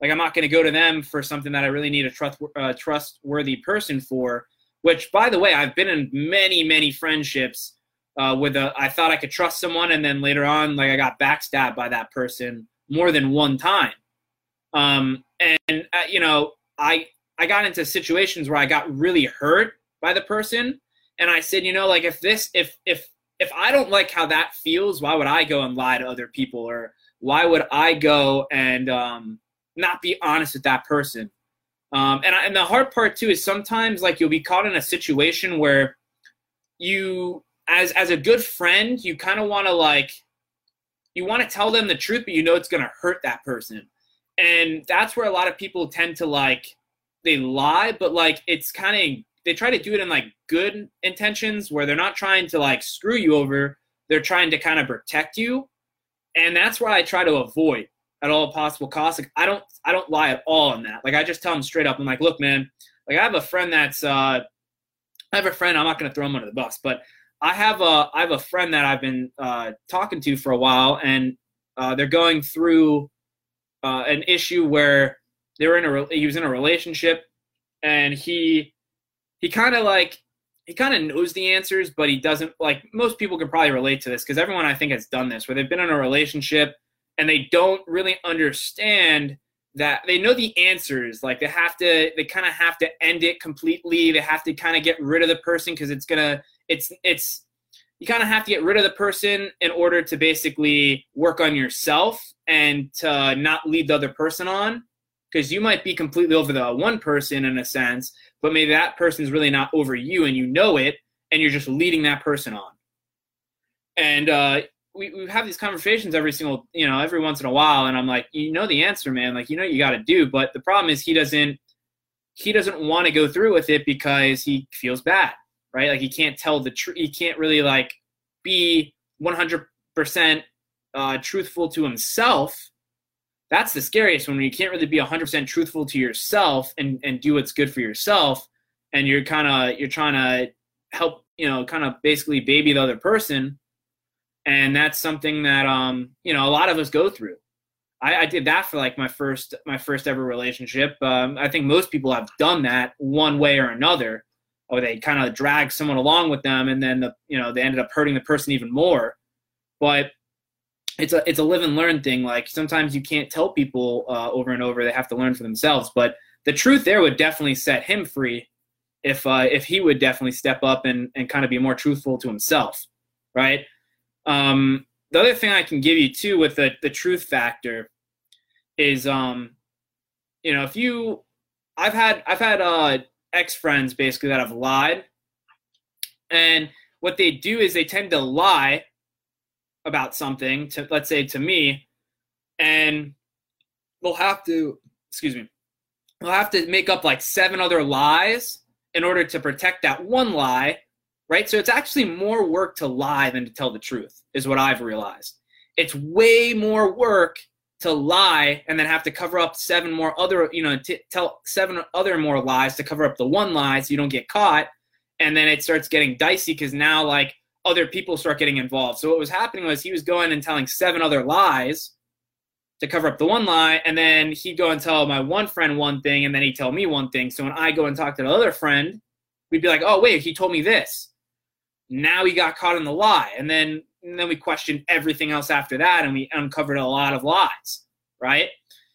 Like, I'm not going to go to them for something that I really need a trust, uh, trustworthy person for, which, by the way, I've been in many, many friendships, uh, with a, I thought I could trust someone, and then later on, like I got backstabbed by that person more than one time. Um, and, uh, you know, I, I got into situations where I got really hurt by the person. And I said, you know, like if this, if, if, if I don't like how that feels, why would I go and lie to other people? Or why would I go and, um, not be honest with that person? Um, and I, and the hard part too, is sometimes like you'll be caught in a situation where you, as, as a good friend, you kind of want to like, you want to tell them the truth, but you know, it's going to hurt that person. And that's where a lot of people tend to like, they lie, but like, it's kind of, they try to do it in like good intentions, where they're not trying to like screw you over. They're trying to kind of protect you. And that's where I try to avoid at all possible costs. Like, I don't, I don't lie at all on that. Like, I just tell them straight up. I'm like, look, man, like I have a friend that's, uh, I have a friend, I'm not going to throw him under the bus, but I have a, I have a friend that I've been uh, talking to for a while, and uh, they're going through Uh, an issue where they were in a, he was in a relationship, and he, he kind of like, he kind of knows the answers, but he doesn't, like most people can probably relate to this, because everyone I think has done this, where they've been in a relationship and they don't really understand that they know the answers. Like they have to, they kind of have to end it completely. They have to kind of get rid of the person, because it's gonna, it's, it's, you kind of have to get rid of the person in order to basically work on yourself and to not lead the other person on, because you might be completely over the one person in a sense, but maybe that person's really not over you, and you know it, and you're just leading that person on. And uh, we, we have these conversations every single, you know, every once in a while, and I'm like, you know the answer, man. Like, you know what you got to do, but the problem is he doesn't, he doesn't want to go through with it because he feels bad. Right? Like he can't tell the truth. He can't really like be one hundred percent uh, truthful to himself, that's the scariest one, when you can't really be one hundred percent truthful to yourself and, and do what's good for yourself, and you're kind of you're trying to help, you know, kind of basically baby the other person. And that's something that, um, you know, a lot of us go through. I, I did that for like my first, my first ever relationship. Um, I think most people have done that one way or another, or they kind of drag someone along with them. And then, the, you know, they ended up hurting the person even more. But it's a, it's a live and learn thing. Like sometimes you can't tell people uh, over and over, they have to learn for themselves. But the truth there would definitely set him free if, uh, if he would definitely step up and, and kind of be more truthful to himself. Right. Um, the other thing I can give you too with the, the truth factor is, um, you know, if you, I've had, I've had, uh, ex-friends basically that have lied, and what they do is they tend to lie about something to, let's say to me, and they'll have to, excuse me, they'll have to make up like seven other lies in order to protect that one lie. Right? So it's actually more work to lie than to tell the truth, is what I've realized. It's way more work to lie and then have to cover up seven more other, you know, t- tell seven other more lies to cover up the one lie so you don't get caught. And then it starts getting dicey because now like other people start getting involved. So what was happening was he was going and telling seven other lies to cover up the one lie. And then he'd go and tell my one friend one thing, and then he'd tell me one thing. So when I go and talk to the other friend, we'd be like, oh, wait, he told me this. Now he got caught in the lie. And then and then we questioned everything else after that, and we uncovered a lot of lies, right?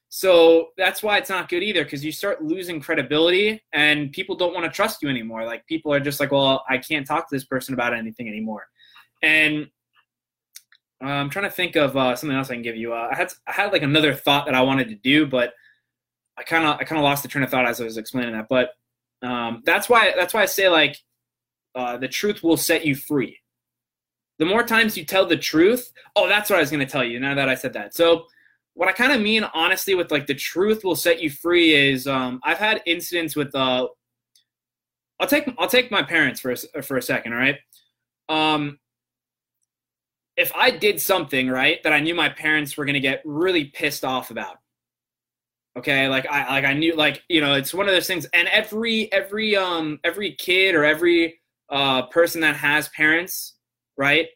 So that's why it's not good either, because you start losing credibility and people don't want to trust you anymore. Like people are just like, well, I can't talk to this person about anything anymore. And uh, I'm trying to think of uh, something else I can give you. Uh, I had I had like another thought that I wanted to do, but I kind of I kind of lost the train of thought as I was explaining that. But um, that's why that's why I say like, Uh, the truth will set you free. The more times you tell the truth, oh, that's what I was going to tell you now that I said that. So what I kind of mean, honestly, with like the truth will set you free is um, I've had incidents with, uh, I'll take, I'll take my parents for a, for a second. All right. Um, if I did something, right, that I knew my parents were going to get really pissed off about. Okay. Like I, like I knew, like, you know, it's one of those things, and every, every, um, every kid or every, uh, person that has parents, right?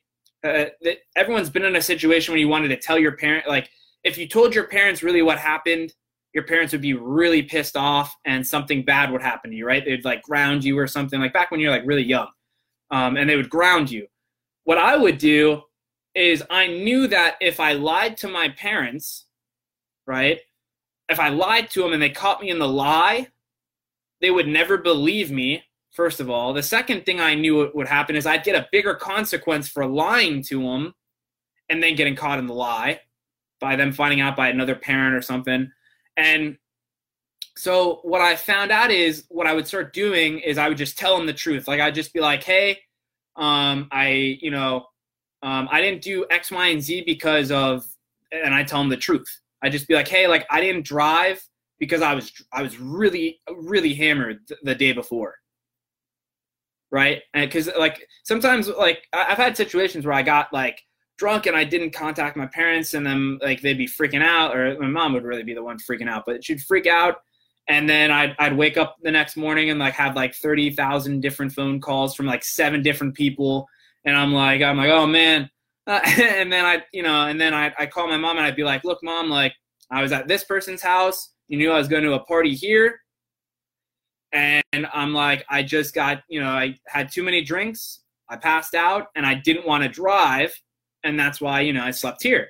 Uh, that everyone's been in a situation where you wanted to tell your parent, like if you told your parents really what happened, your parents would be really pissed off and something bad would happen to you, right? They'd like ground you or something, like back when you're like really young, um, and they would ground you. What I would do is I knew that if I lied to my parents, right? If I lied to them and they caught me in the lie, they would never believe me. First of all, the second thing I knew would happen is I'd get a bigger consequence for lying to them and then getting caught in the lie by them finding out by another parent or something. And so what I found out is what I would start doing is I would just tell them the truth. Like I'd just be like, hey, um, I, you know, um, I didn't do X, Y, and Z because of, and I tell them the truth. I'd just be like, hey, like I didn't drive because I was, I was really, really hammered th- the day before. Right? And cause like sometimes like I've had situations where I got like drunk and I didn't contact my parents, and then like they'd be freaking out, or my mom would really be the one freaking out, but she'd freak out. And then I'd, I'd wake up the next morning and like have like thirty thousand different phone calls from like seven different people. And I'm like, I'm like, oh man. Uh, and then I, you know, and then I, I call my mom and I'd be like, look, mom, like I was at this person's house. You knew I was going to a party here. And I'm like, I just got, you know, I had too many drinks. I passed out and I didn't want to drive. And that's why, you know, I slept here.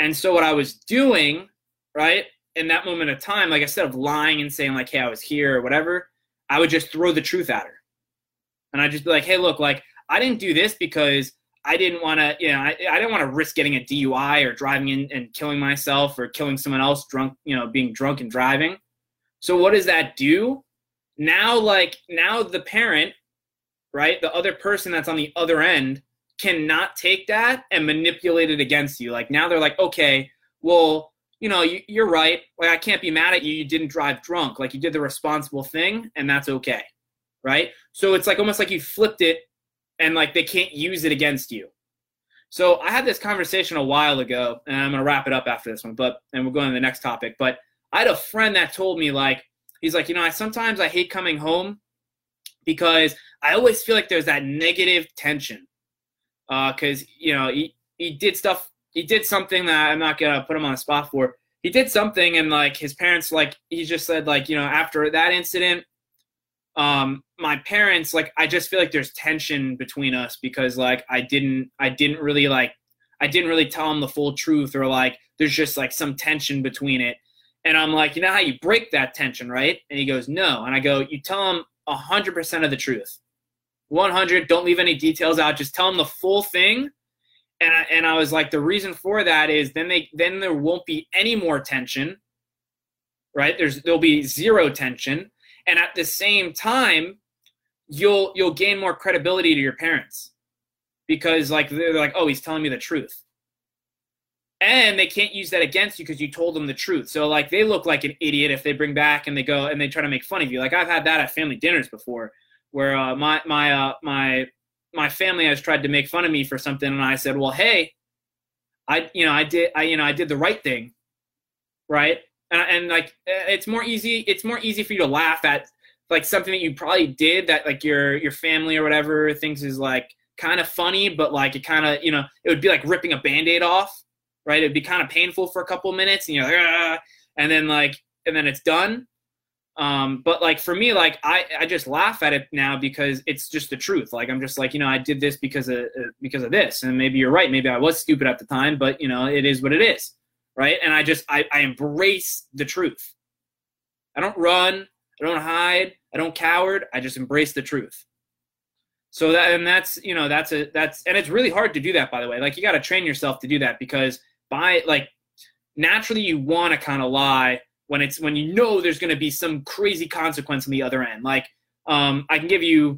And so what I was doing, right, in that moment of time, like instead of lying and saying like, hey, I was here or whatever, I would just throw the truth at her. And I'd just be like, hey, look, like I didn't do this because I didn't want to, you know, I, I didn't want to risk getting a D U I or driving in and killing myself or killing someone else drunk, you know, being drunk and driving. So what does that do? Now, like now the parent, right, the other person that's on the other end cannot take that and manipulate it against you. Like now they're like, okay, well, you know, you, you're right. Like I can't be mad at you. You didn't drive drunk. Like you did the responsible thing, and that's okay, right? So it's like almost like you flipped it, and like they can't use it against you. So I had this conversation a while ago, and I'm going to wrap it up after this one, but and we're going to the next topic. But I had a friend that told me, like, he's like, you know, I sometimes I hate coming home because I always feel like there's that negative tension. Because, uh, you know, he, he did stuff, he did something that I'm not going to put him on the spot for. He did something, and, like, his parents, like, he just said, like, you know, after that incident, um, my parents, like, I just feel like there's tension between us because, like, I didn't, I didn't really, like, I didn't really tell them the full truth, or, like, there's just, like, some tension between it. And I'm like, you know how you break that tension, right? And he goes, no. And I go, you tell them one hundred percent of the truth. one hundred, don't leave any details out. Just tell them the full thing. And I, and I was like, the reason for that is then they then there won't be any more tension, right? There's there'll be zero tension, and at the same time, you'll you'll gain more credibility to your parents, because like they're like, oh, he's telling me the truth, and they can't use that against you because you told them the truth. So like they look like an idiot if they bring back and they go and they try to make fun of you. Like I've had that at family dinners before, where uh, my my uh, my. my family has tried to make fun of me for something. And I said, well, hey, I, you know, I did, I, you know, I did the right thing. Right. And, and like, it's more easy. It's more easy for you to laugh at like something that you probably did that like your, your family or whatever thinks is like kind of funny, but like it kind of, you know, it would be like ripping a Band-Aid off. Right. It'd be kind of painful for a couple minutes, and you're like, ah, and then like, and then it's done. Um, but like for me, like I, I just laugh at it now because it's just the truth. Like I'm just like, you know, I did this because of, uh, because of this, and maybe you're right. Maybe I was stupid at the time, but you know, it is what it is. Right. And I just, I, I embrace the truth. I don't run. I don't hide. I don't coward. I just embrace the truth. So that, and that's, you know, that's a, that's, and it's really hard to do that, by the way. Like you got to train yourself to do that, because by like, naturally you want to kind of lie when it's, when you know there's going to be some crazy consequence on the other end. Like um, I can give you,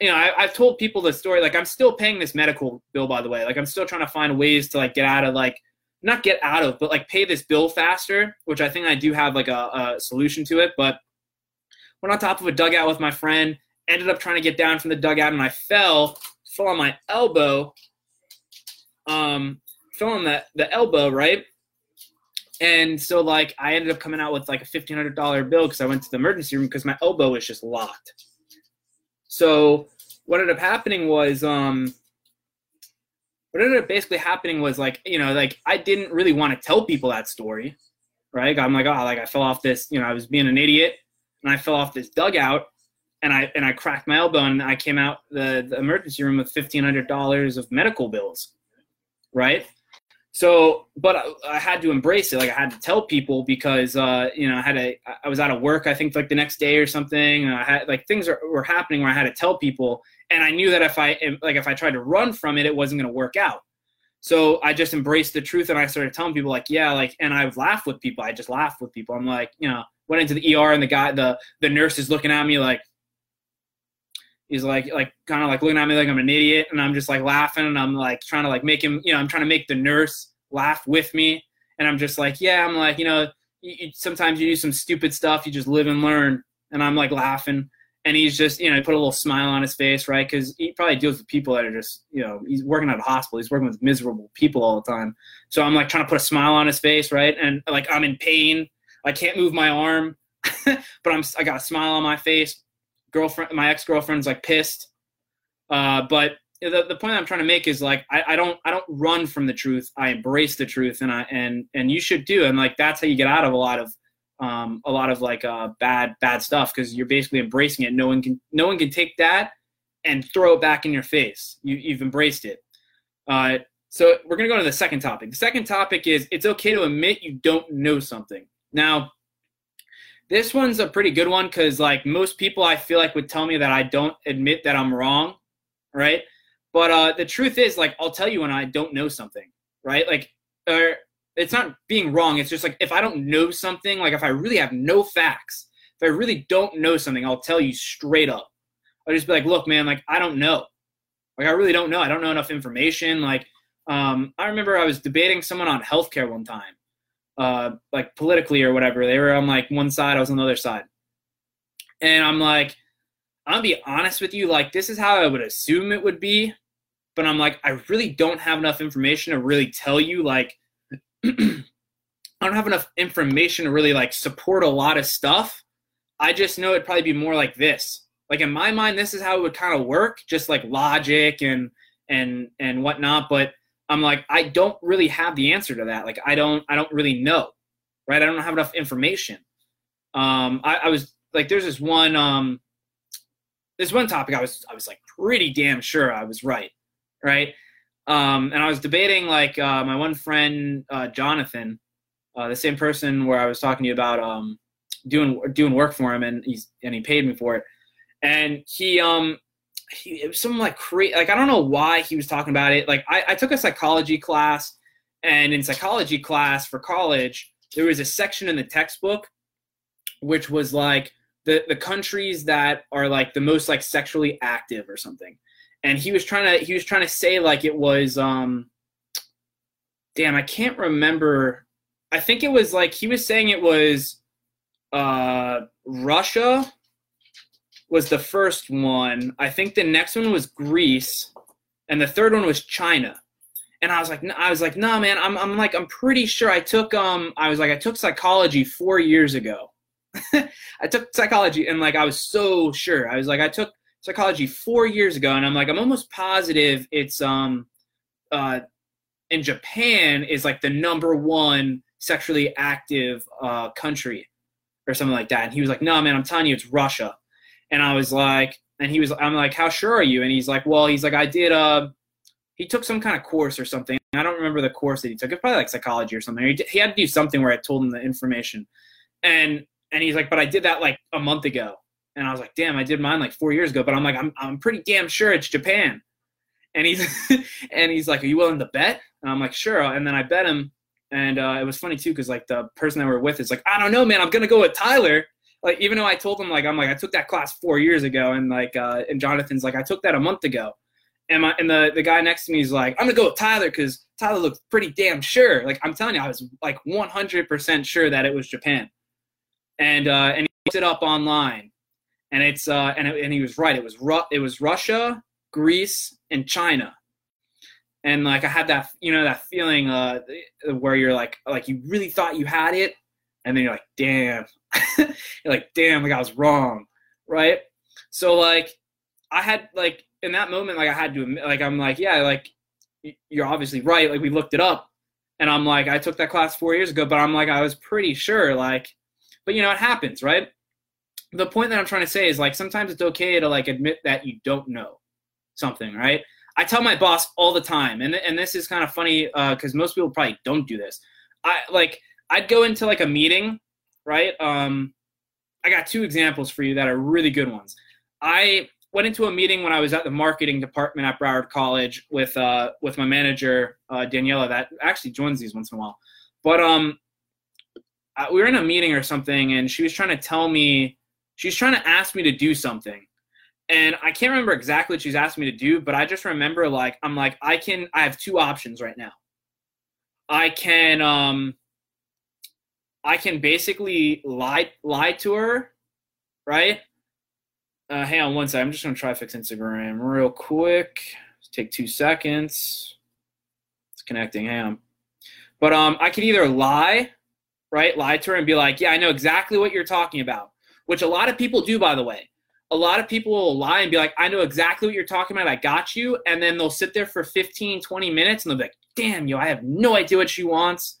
you know, I, I've told people the story, like I'm still paying this medical bill, by the way. Like I'm still trying to find ways to like get out of like, not get out of, but like pay this bill faster, which I think I do have like a, a solution to it. But went on top of a dugout with my friend, ended up trying to get down from the dugout, and I fell, fell on my elbow, um, fell on the, the elbow, right? And so, like, I ended up coming out with, like, a fifteen hundred dollars bill because I went to the emergency room because my elbow was just locked. So what ended up happening was um, – what ended up basically happening was, like, you know, like, I didn't really want to tell people that story, right? I'm like, oh, like, I fell off this – you know, I was being an idiot, and I fell off this dugout, and I and I cracked my elbow, and I came out the, the emergency room with fifteen hundred dollars of medical bills, right? So, but I, I had to embrace it. Like I had to tell people because, uh, you know, I had a, I was out of work, I think like the next day or something. And I had like, things are, were happening where I had to tell people. And I knew that if I, like, if I tried to run from it, it wasn't going to work out. So I just embraced the truth. And I started telling people like, yeah, like, and I would laugh with people. I just laughed with people. I'm like, you know, went into the E R, and the guy, the, the nurse is looking at me like, he's like, like kind of like looking at me like I'm an idiot, and I'm just like laughing, and I'm like trying to like make him, you know, I'm trying to make the nurse laugh with me, and I'm just like, yeah, I'm like, you know, you, you, sometimes you do some stupid stuff, you just live and learn, and I'm like laughing, and he's just, you know, put a little smile on his face, right, because he probably deals with people that are just, you know, he's working at a hospital, he's working with miserable people all the time, so I'm like trying to put a smile on his face, right, and like I'm in pain, I can't move my arm, but I'm I got a smile on my face. Girlfriend, my ex-girlfriend's like pissed, uh, but the, the point I'm trying to make is like I, I don't I don't run from the truth. I embrace the truth, and I and and you should do. And like that's how you get out of a lot of um, a lot of like uh, bad bad stuff, because you're basically embracing it. No one can no one can take that and throw it back in your face. You, you've embraced it. Uh, so we're gonna go to the second topic. The second topic is it's okay to admit you don't know something. Now, this one's a pretty good one because, like, most people I feel like would tell me that I don't admit that I'm wrong, right? But uh, the truth is, like, I'll tell you when I don't know something, right? Like, or it's not being wrong. It's just, like, if I don't know something, like, if I really have no facts, if I really don't know something, I'll tell you straight up. I'll just be like, look, man, like, I don't know. Like, I really don't know. I don't know enough information. Like, um, I remember I was debating someone on healthcare one time. Uh, like politically or whatever. They were on like one side, I was on the other side. And I'm like, I'll be honest with you, like this is how I would assume it would be, but I'm like, I really don't have enough information to really tell you, like, I don't have enough information to really like support a lot of stuff. I just know it'd probably be more like this. Like in my mind, this is how it would kind of work, just like logic and, and, and whatnot. But I'm like, I don't really have the answer to that. Like, I don't, I don't really know. Right. I don't have enough information. Um, I, I was like, there's this one, um, this one topic I was, I was like pretty damn sure I was right. Right. Um, and I was debating like, uh, my one friend, uh, Jonathan, uh, the same person where I was talking to you about, um, doing, doing work for him, and he's, and he paid me for it. And he, um, he, it was some like crazy, like, I don't know why he was talking about it. Like I, I took a psychology class, and in psychology class for college, there was a section in the textbook, which was like the, the countries that are like the most like sexually active or something. And he was trying to, he was trying to say like, it was, um, damn, I can't remember. I think it was like, he was saying it was, uh, Russia was the first one. I think the next one was Greece, and the third one was China. And I was like, I was like, nah, man, I'm, I'm like, I'm pretty sure I took, um, I was like, I took psychology four years ago. I took psychology, and like, I was so sure. I was like, I took psychology four years ago, and I'm like, I'm almost positive it's, um, uh, in Japan is like the number one sexually active, uh, country or something like that. And he was like, no, man, I'm telling you, it's Russia. And I was like, and he was, I'm like, how sure are you? And he's like, well, he's like, I did, uh, he took some kind of course or something. I don't remember the course that he took. It's probably like psychology or something. He, he had to do something where I told him the information. And, and he's like, but I did that like a month ago. And I was like, damn, I did mine like four years ago, but I'm like, I'm, I'm pretty damn sure it's Japan. And he's, and he's like, are you willing to bet? And I'm like, sure. And then I bet him. And uh, it was funny too, cause like the person that we were with is like, I don't know, man, I'm going to go with Tyler. Like, even though I told him like, I'm like, I took that class four years ago. And like, uh, and Jonathan's like, I took that a month ago. And, my, and the, the guy next to me is like, I'm going to go with Tyler because Tyler looks pretty damn sure. Like, I'm telling you, I was like one hundred percent sure that it was Japan. And uh, and he looked it up online. And it's uh, and it, and he was right. It was Ru- it was Russia, Greece, and China. And, like, I had that, you know, that feeling uh, where you're like, like, you really thought you had it. And then you're like, damn. You're like, damn, like, I was wrong. Right? So, like, I had, like, in that moment, like I had to admit, like, I'm like, yeah, like you're obviously right. Like we looked it up, and I'm like, I took that class four years ago, but I'm like, I was pretty sure, like, but you know, it happens, right? The point that I'm trying to say is like, sometimes it's okay to like admit that you don't know something, right? I tell my boss all the time. And and this is kind of funny. Uh, cause most people probably don't do this. I like, I'd go into like a meeting, right? Um, I got two examples for you that are really good ones. I, went into a meeting when I was at the marketing department at Broward College with uh, with my manager, uh, Daniela, that actually joins these once in a while. But um, I, we were in a meeting or something, and she was trying to tell me, she was trying to ask me to do something. And I can't remember exactly what she's asking me to do, but I just remember like, I'm like, I can, I have two options right now. I can, um, I can basically lie, lie to her, right? Uh, hang on one second. I'm just going to try to fix Instagram real quick. Just take two seconds. It's connecting. Hang on. But um, I could either lie, right? Lie to her and be like, yeah, I know exactly what you're talking about, which a lot of people do, by the way. A lot of people will lie and be like, I know exactly what you're talking about. I got you. And then they'll sit there for fifteen, twenty minutes and they'll be like, damn, yo, I have no idea what she wants.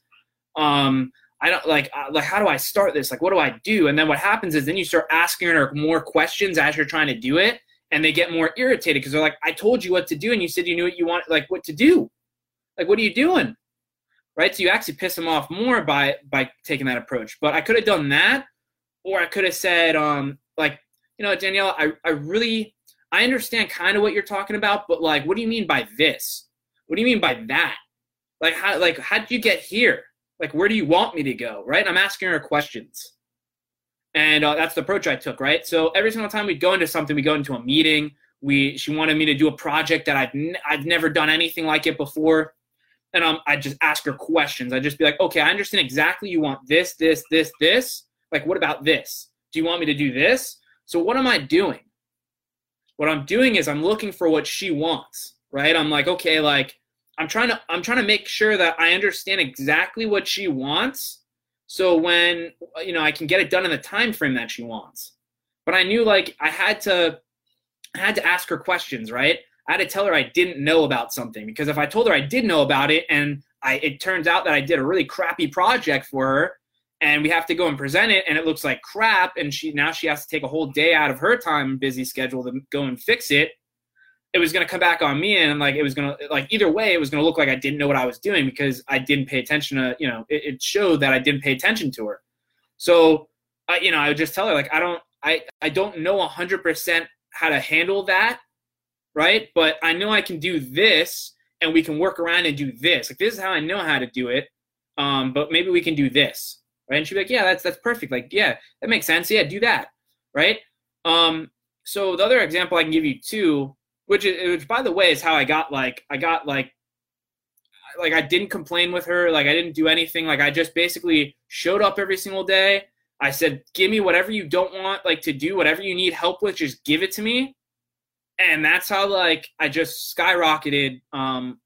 Um, I don't like, like, how do I start this? Like, what do I do? And then what happens is then you start asking her more questions as you're trying to do it. And they get more irritated because they're like, I told you what to do. And you said, you knew what you want, like what to do. Like, what are you doing? Right. So you actually piss them off more by, by taking that approach. But I could have done that, or I could have said, um, like, you know, Daniela, I, I really, I understand kind of what you're talking about, but like, what do you mean by this? What do you mean by that? Like, how, like, how did you get here? Like, where do you want me to go, right? I'm asking her questions. And uh, that's the approach I took, right? So every single time we'd go into something, we go into a meeting. We She wanted me to do a project that I've, n- I've never done anything like it before. And um, I'd just ask her questions. I'd just be like, okay, I understand exactly you want this, this, this, this. Like, what about this? Do you want me to do this? So what am I doing? What I'm doing is I'm looking for what she wants, right? I'm like, okay, like I'm trying to, I'm trying to make sure that I understand exactly what she wants. So when, you know, I can get it done in the time frame that she wants. But I knew like I had to, I had to ask her questions, right? I had to tell her I didn't know about something, because if I told her I did know about it and I, it turns out that I did a really crappy project for her and we have to go and present it and it looks like crap, and she, now she has to take a whole day out of her time, busy schedule, to go and fix it, it was going to come back on me. And like, it was going to, like, either way, it was going to look like I didn't know what I was doing because I didn't pay attention to, you know, it, it showed that I didn't pay attention to her. So I, you know, I would just tell her like, I don't, I, I don't know a hundred percent how to handle that, right? But I know I can do this, and we can work around and do this. Like, this is how I know how to do it. Um, but maybe we can do this, right? And she'd be like, yeah, that's, that's perfect. Like, yeah, that makes sense. Yeah, do that, right? Um, so the other example I can give you too, which is, which by the way, is how I got like, I got like, like I didn't complain with her. Like I didn't do anything. Like I just basically showed up every single day. I said, give me whatever you don't want, like to do whatever you need help with, just give it to me. And that's how like I just skyrocketed um,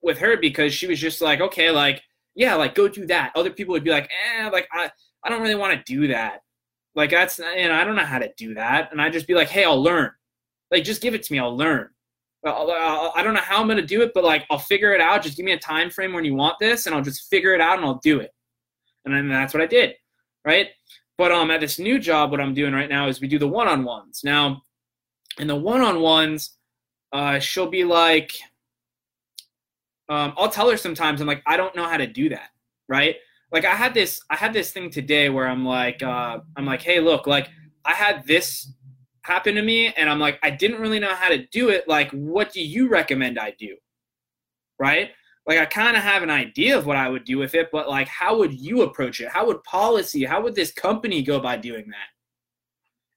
with her, because she was just like, okay, like, yeah, like go do that. Other people would be like, eh, like I, I don't really want to do that. Like that's, you know, I don't know how to do that. And I'd just be like, hey, I'll learn. Like, just give it to me. I'll learn. I'll, I'll, I don't know how I'm going to do it, but like, I'll figure it out. Just give me a time frame when you want this, and I'll just figure it out and I'll do it. And then that's what I did. Right. But um, at this new job, what I'm doing right now is we do the one-on-ones. Now, in the one-on-ones, uh, she'll be like, um, I'll tell her sometimes, I'm like, I don't know how to do that. Right. Like I had this, I had this thing today where I'm like, uh, I'm like, hey, look, like I had this happen to me, and I'm like, I didn't really know how to do it. Like, what do you recommend I do? Right. Like I kind of have an idea of what I would do with it, but like, how would you approach it? How would policy, how would this company go by doing that?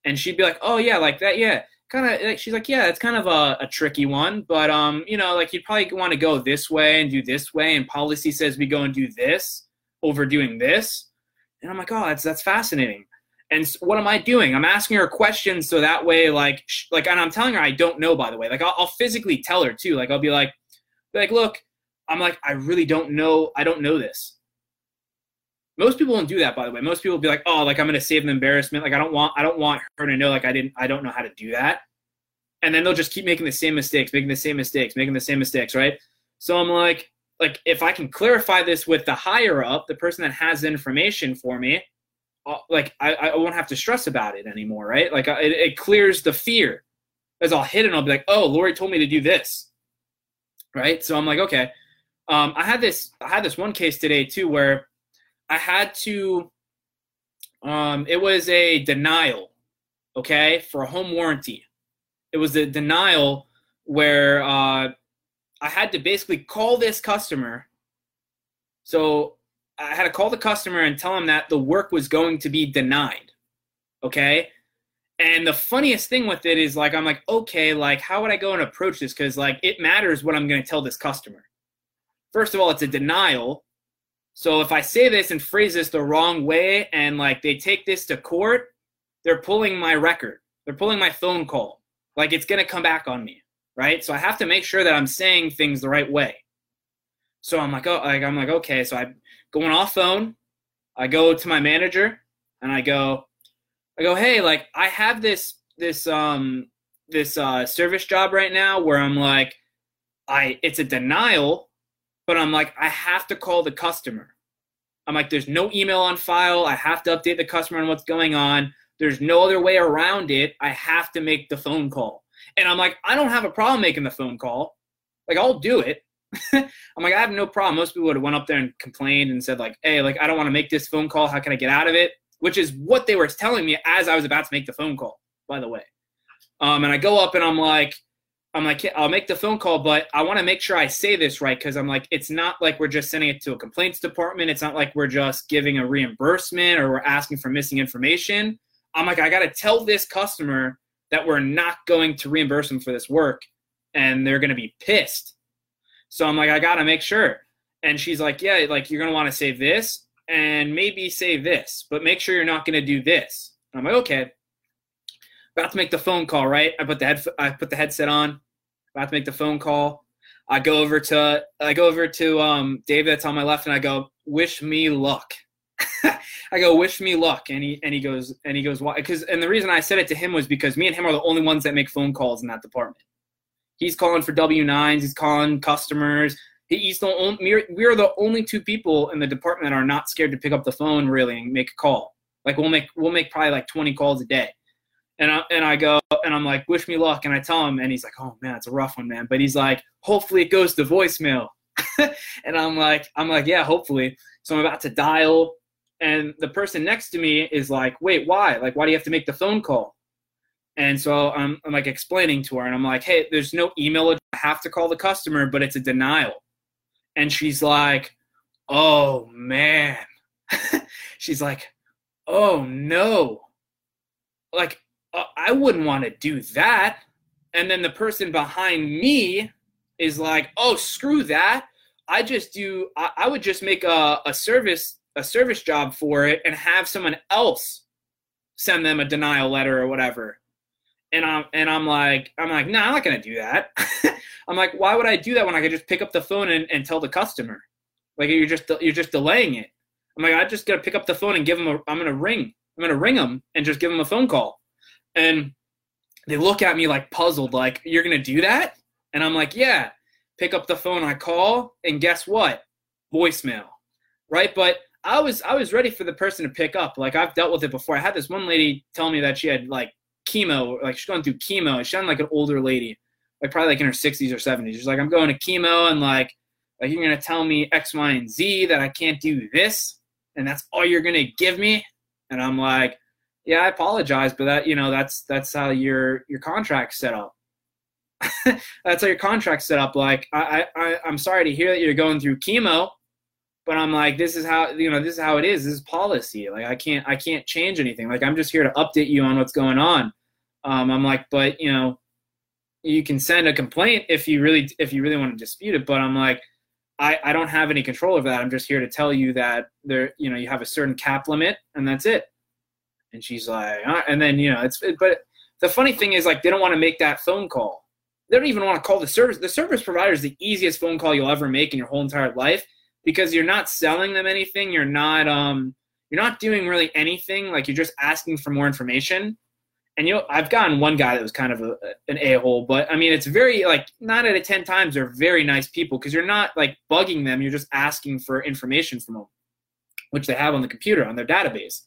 And she'd be like, oh yeah, like that. Yeah. Kind of like, she's like, yeah, it's kind of a, a tricky one, but um, you know, like you'd probably want to go this way and do this way. And policy says we go and do this over doing this. And I'm like, oh, that's, that's fascinating. And so what am I doing? I'm asking her questions. So that way, like, sh- like, and I'm telling her, I don't know, by the way, like I'll, I'll physically tell her too. Like, I'll be like, like, look, I'm like, I really don't know. I don't know this. Most people won't do that, by the way. Most people will be like, oh, like I'm going to save them embarrassment. Like I don't want, I don't want her to know, like I didn't, I don't know how to do that. And then they'll just keep making the same mistakes, making the same mistakes, making the same mistakes. Right. So I'm like, like if I can clarify this with the higher up, the person that has the information for me, I'll, like I, I won't have to stress about it anymore. Right. Like I, it, it clears the fear, as I'll hit it and I'll be like, oh, Lori told me to do this. Right. So I'm like, okay. Um, I had this, I had this one case today too, where I had to, um, it was a denial, okay, for a home warranty. It was a denial where uh, I had to basically call this customer. So I had to call the customer and tell him that the work was going to be denied, okay? And the funniest thing with it is like, I'm like, okay, like how would I go and approach this? Because like it matters what I'm going to tell this customer. First of all, it's a denial. So if I say this and phrase this the wrong way and like they take this to court, they're pulling my record. They're pulling my phone call. Like it's going to come back on me, right? So I have to make sure that I'm saying things the right way. So I'm like, oh, like I'm like, okay. So I go on off phone. I go to my manager and I go, I go, hey, like I have this this um this uh, service job right now where I'm like, I it's a denial. But I'm like, I have to call the customer. I'm like, there's no email on file. I have to update the customer on what's going on. There's no other way around it. I have to make the phone call. And I'm like, I don't have a problem making the phone call. Like, I'll do it. I'm like, I have no problem. Most people would have went up there and complained and said like, hey, like, I don't want to make this phone call. How can I get out of it? Which is what they were telling me as I was about to make the phone call, by the way. Um, and I go up and I'm like, I'm like, I'll make the phone call, but I want to make sure I say this right, because I'm like, it's not like we're just sending it to a complaints department. It's not like we're just giving a reimbursement or we're asking for missing information. I'm like, I got to tell this customer that we're not going to reimburse them for this work, and they're going to be pissed. So I'm like, I got to make sure. And she's like, yeah, like you're going to want to say this and maybe say this, but make sure you're not going to do this. And I'm like, okay. About to make the phone call, right? I put the head, I put the headset on. About to make the phone call. I go over to I go over to um, Dave that's on my left, and I go, "Wish me luck." I go, "Wish me luck," and he and he goes and he goes, "Why?" Because and the reason I said it to him was because me and him are the only ones that make phone calls in that department. He's calling for W nines. He's calling customers. He's the only, we're the only two people in the department that are not scared to pick up the phone really and make a call. Like we'll make we'll make probably like twenty calls a day. And I, and I go, and I'm like, wish me luck. And I tell him, and he's like, oh, man, it's a rough one, man. But he's like, hopefully it goes to voicemail. And I'm like, I'm like, yeah, hopefully. So I'm about to dial. And the person next to me is like, wait, why? Like, why do you have to make the phone call? And so I'm, I'm like explaining to her. And I'm like, hey, there's no email address. I have to call the customer, but it's a denial. And she's like, oh, man. She's like, oh, no. Like, I wouldn't want to do that. And then the person behind me is like, oh, screw that. I just do, I, I would just make a, a service, a service job for it and have someone else send them a denial letter or whatever. And I'm, and I'm like, I'm like, no, nah, I'm not going to do that. I'm like, why would I do that when I could just pick up the phone and, and tell the customer? Like, you're just, you're just delaying it. I'm like, I just got to pick up the phone and give them a, I'm going to ring, I'm going to ring them and just give them a phone call. And they look at me like puzzled, like, you're going to do that? And I'm like, yeah, pick up the phone. I call, and guess what? Voicemail. Right. But I was, I was ready for the person to pick up. Like, I've dealt with it before. I had this one lady tell me that she had like chemo, like she's going through chemo. She sounded like an older lady, like probably like in her sixties or seventies. She's like, I'm going to chemo. And like, like, you're going to tell me X, Y, and Z that I can't do this. And that's all you're going to give me. And I'm like, yeah, I apologize, but that, you know, that's, that's how your, your contract's set up. That's how your contract's set up. Like, I, I, I'm sorry to hear that you're going through chemo, but I'm like, this is how, you know, this is how it is. This is policy. Like, I can't, I can't change anything. Like, I'm just here to update you on what's going on. Um, I'm like, but you know, you can send a complaint if you really, if you really want to dispute it. But I'm like, I, I don't have any control over that. I'm just here to tell you that there, you know, you have a certain cap limit and that's it. And she's like, ah. And then, you know, it's, it, but the funny thing is, like, they don't want to make that phone call. They don't even want to call the service. The service provider is the easiest phone call you'll ever make in your whole entire life, because you're not selling them anything. You're not, um, you're not doing really anything. Like, you're just asking for more information. And you know, I've gotten one guy that was kind of a, an a-hole, but I mean, it's very like nine out of ten times they're very nice people, because you're not like bugging them. You're just asking for information from them, which they have on the computer, on their database.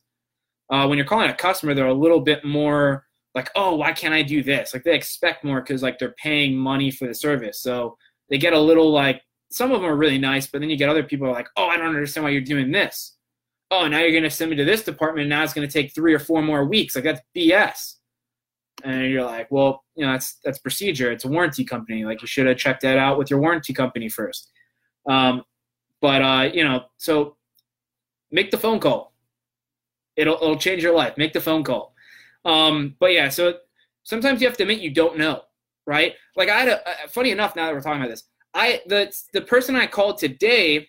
Uh, when you're calling a customer, they're a little bit more like, oh, why can't I do this? Like, they expect more because, like, they're paying money for the service. So they get a little, like, some of them are really nice, but then you get other people who are like, oh, I don't understand why you're doing this. Oh, now you're going to send me to this department. Now it's going to take three or four more weeks. Like, that's B S. And you're like, well, you know, that's that's procedure. It's a warranty company. Like, you should have checked that out with your warranty company first. Um, but, uh, you know, so make the phone call. It'll it'll change your life. Make the phone call. Um, but yeah, so sometimes you have to admit you don't know, right? Like, I had a, funny enough, now that we're talking about this, I the the person I called today,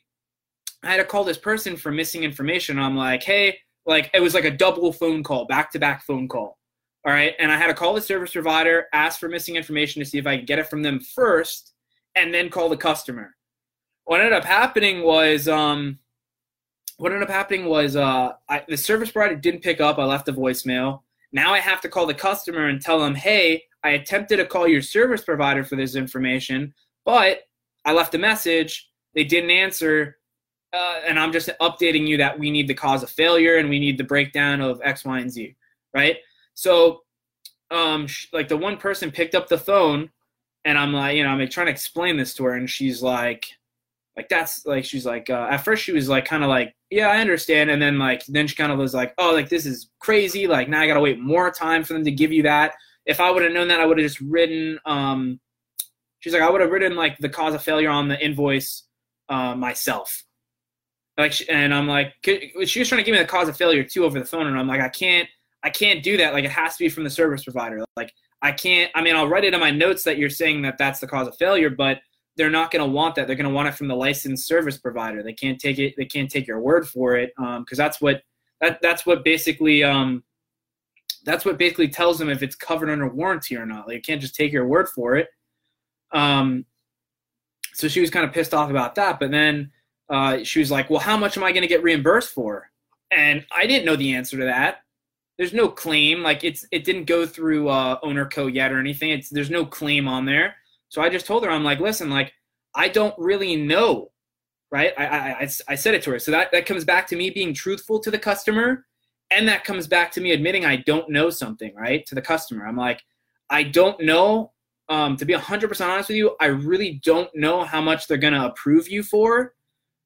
I had to call this person for missing information. I'm like, hey, like, it was like a double phone call, back-to-back phone call, all right? And I had to call the service provider, ask for missing information to see if I could get it from them first, and then call the customer. What ended up happening was um. What ended up happening was uh, I, the service provider didn't pick up. I left a voicemail. Now I have to call the customer and tell them, hey, I attempted to call your service provider for this information, but I left a message. They didn't answer. Uh, and I'm just updating you that we need the cause of failure and we need the breakdown of X, Y, and Z, right? So um, sh- like the one person picked up the phone, and I'm like, you know, I'm like trying to explain this to her, and she's like, Like that's like, she's like, uh, at first she was like, kind of like, yeah, I understand. And then like, then she kind of was like, oh, like, this is crazy. Like, now I got to wait more time for them to give you that. If I would have known that, I would have just written, um, she's like, I would have written like the cause of failure on the invoice, uh, myself. Like, and I'm like, she was trying to give me the cause of failure too over the phone. And I'm like, I can't, I can't do that. Like, it has to be from the service provider. Like, I can't, I mean, I'll write it in my notes that you're saying that that's the cause of failure, but they're not going to want that. They're going to want it from the licensed service provider. They can't take it. They can't take your word for it. Um, Cause that's what, that that's what basically, um, that's what basically tells them if it's covered under warranty or not. Like, you can't just take your word for it. Um, So she was kind of pissed off about that. But then uh, she was like, well, how much am I going to get reimbursed for? And I didn't know the answer to that. There's no claim. Like it's, it didn't go through uh, OwnerCo yet or anything. It's, there's no claim on there. So I just told her, I'm like, listen, like, I don't really know. Right. I, I, I said it to her. So that, that comes back to me being truthful to the customer. And that comes back to me admitting I don't know something, right, to the customer. I'm like, I don't know. Um, to be one hundred percent honest with you, I really don't know how much they're going to approve you for.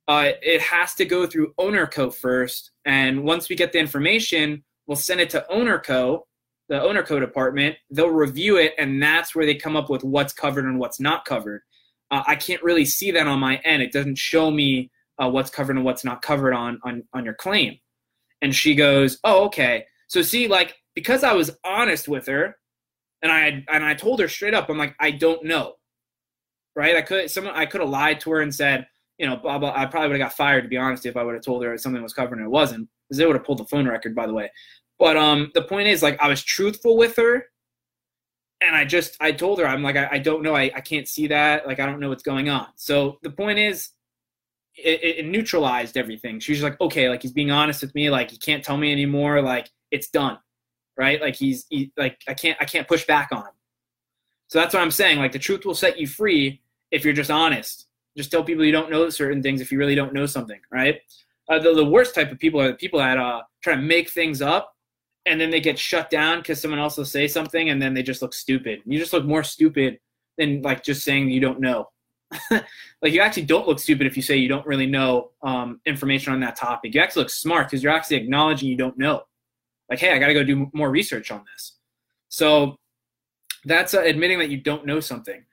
Uh, it has to go through OwnerCo first. And once we get the information, we'll send it to OwnerCo, the OwnerCo department. They'll review it, and that's where they come up with what's covered and what's not covered. Uh, I can't really see that on my end. It doesn't show me uh, what's covered and what's not covered on, on, on your claim. And she goes, oh, okay. So see, like, because I was honest with her, and I and I told her straight up, I'm like, I don't know, right? I could someone I could have lied to her and said, you know, blah, blah. I probably would have got fired, to be honest, if I would have told her something was covered and it wasn't, because they would have pulled the phone record, by the way. But um, the point is, like, I was truthful with her, and I just I told her, I'm like, I, I don't know, I, I can't see that, like, I don't know what's going on. So the point is, it, it neutralized everything. She was like, okay, like, he's being honest with me, like, he can't tell me anymore, like, it's done. Right? Like he's he, like, I can't, I can't push back on him. So that's what I'm saying. Like, the truth will set you free if you're just honest. Just tell people you don't know certain things if you really don't know something. Right? Uh, the, the worst type of people are the people that uh, try to make things up, and then they get shut down because someone else will say something, and then they just look stupid. You just look more stupid than like just saying you don't know. Like, you actually don't look stupid if you say you don't really know um, information on that topic. You actually look smart because you're actually acknowledging you don't know. Like, hey, I got to go do more research on this. So that's uh, admitting that you don't know something.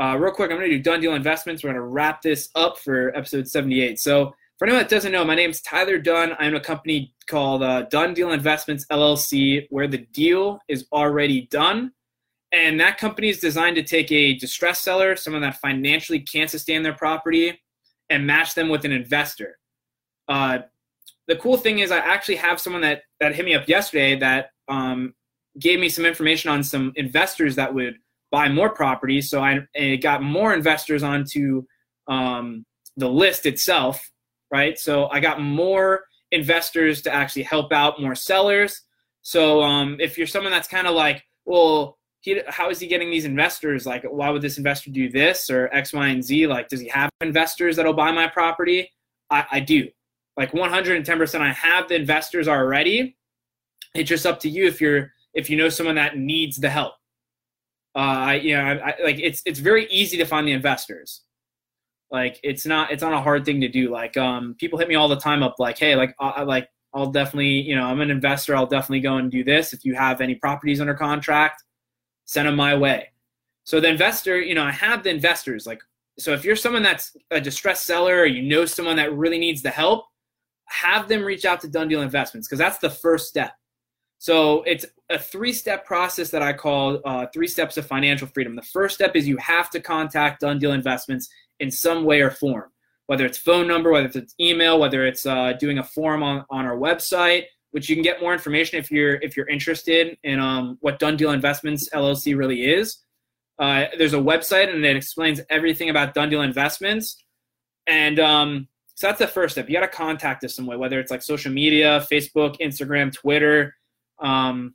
Uh, real quick, I'm going to do Dunn Deal Investments. We're going to wrap this up for episode seventy-eight. So for anyone that doesn't know, my name's Tyler Dunn. I own a company called uh, Dunn Deal Investments, L L C, where the deal is already done. And that company is designed to take a distressed seller, someone that financially can't sustain their property, and match them with an investor. Uh, The cool thing is I actually have someone that, that hit me up yesterday that um, gave me some information on some investors that would buy more properties. So I, I got more investors onto um, the list itself, right? So I got more investors to actually help out more sellers. So um, if you're someone that's kind of like, well, he, how is he getting these investors? Like, why would this investor do this or X, Y, and Z? Like, does he have investors that'll buy my property? I, I do. Like one hundred ten percent, I have the investors already. It's just up to you if you're if you know someone that needs the help. Uh, I, you know, I, I, like it's it's very easy to find the investors. Like it's not it's not a hard thing to do. Like um, people hit me all the time up like, hey, like I, like I'll definitely, you know, I'm an investor. I'll definitely go and do this. If you have any properties under contract, send them my way. So the investor, you know, I have the investors. Like, so if you're someone that's a distressed seller or you know someone that really needs the help, have them reach out to Dunn Deal Investments, because that's the first step. So it's a three-step process that I call uh, three steps of financial freedom. The first step is you have to contact Dunn Deal Investments in some way or form, whether it's phone number, whether it's email, whether it's uh, doing a form on, on our website, which you can get more information if you're if you're interested in um, what Dunn Deal Investments L L C really is. Uh, there's a website, and it explains everything about Dunn Deal Investments. And um, So that's the first step. You got to contact us some way, whether it's like social media, Facebook, Instagram, Twitter. Um,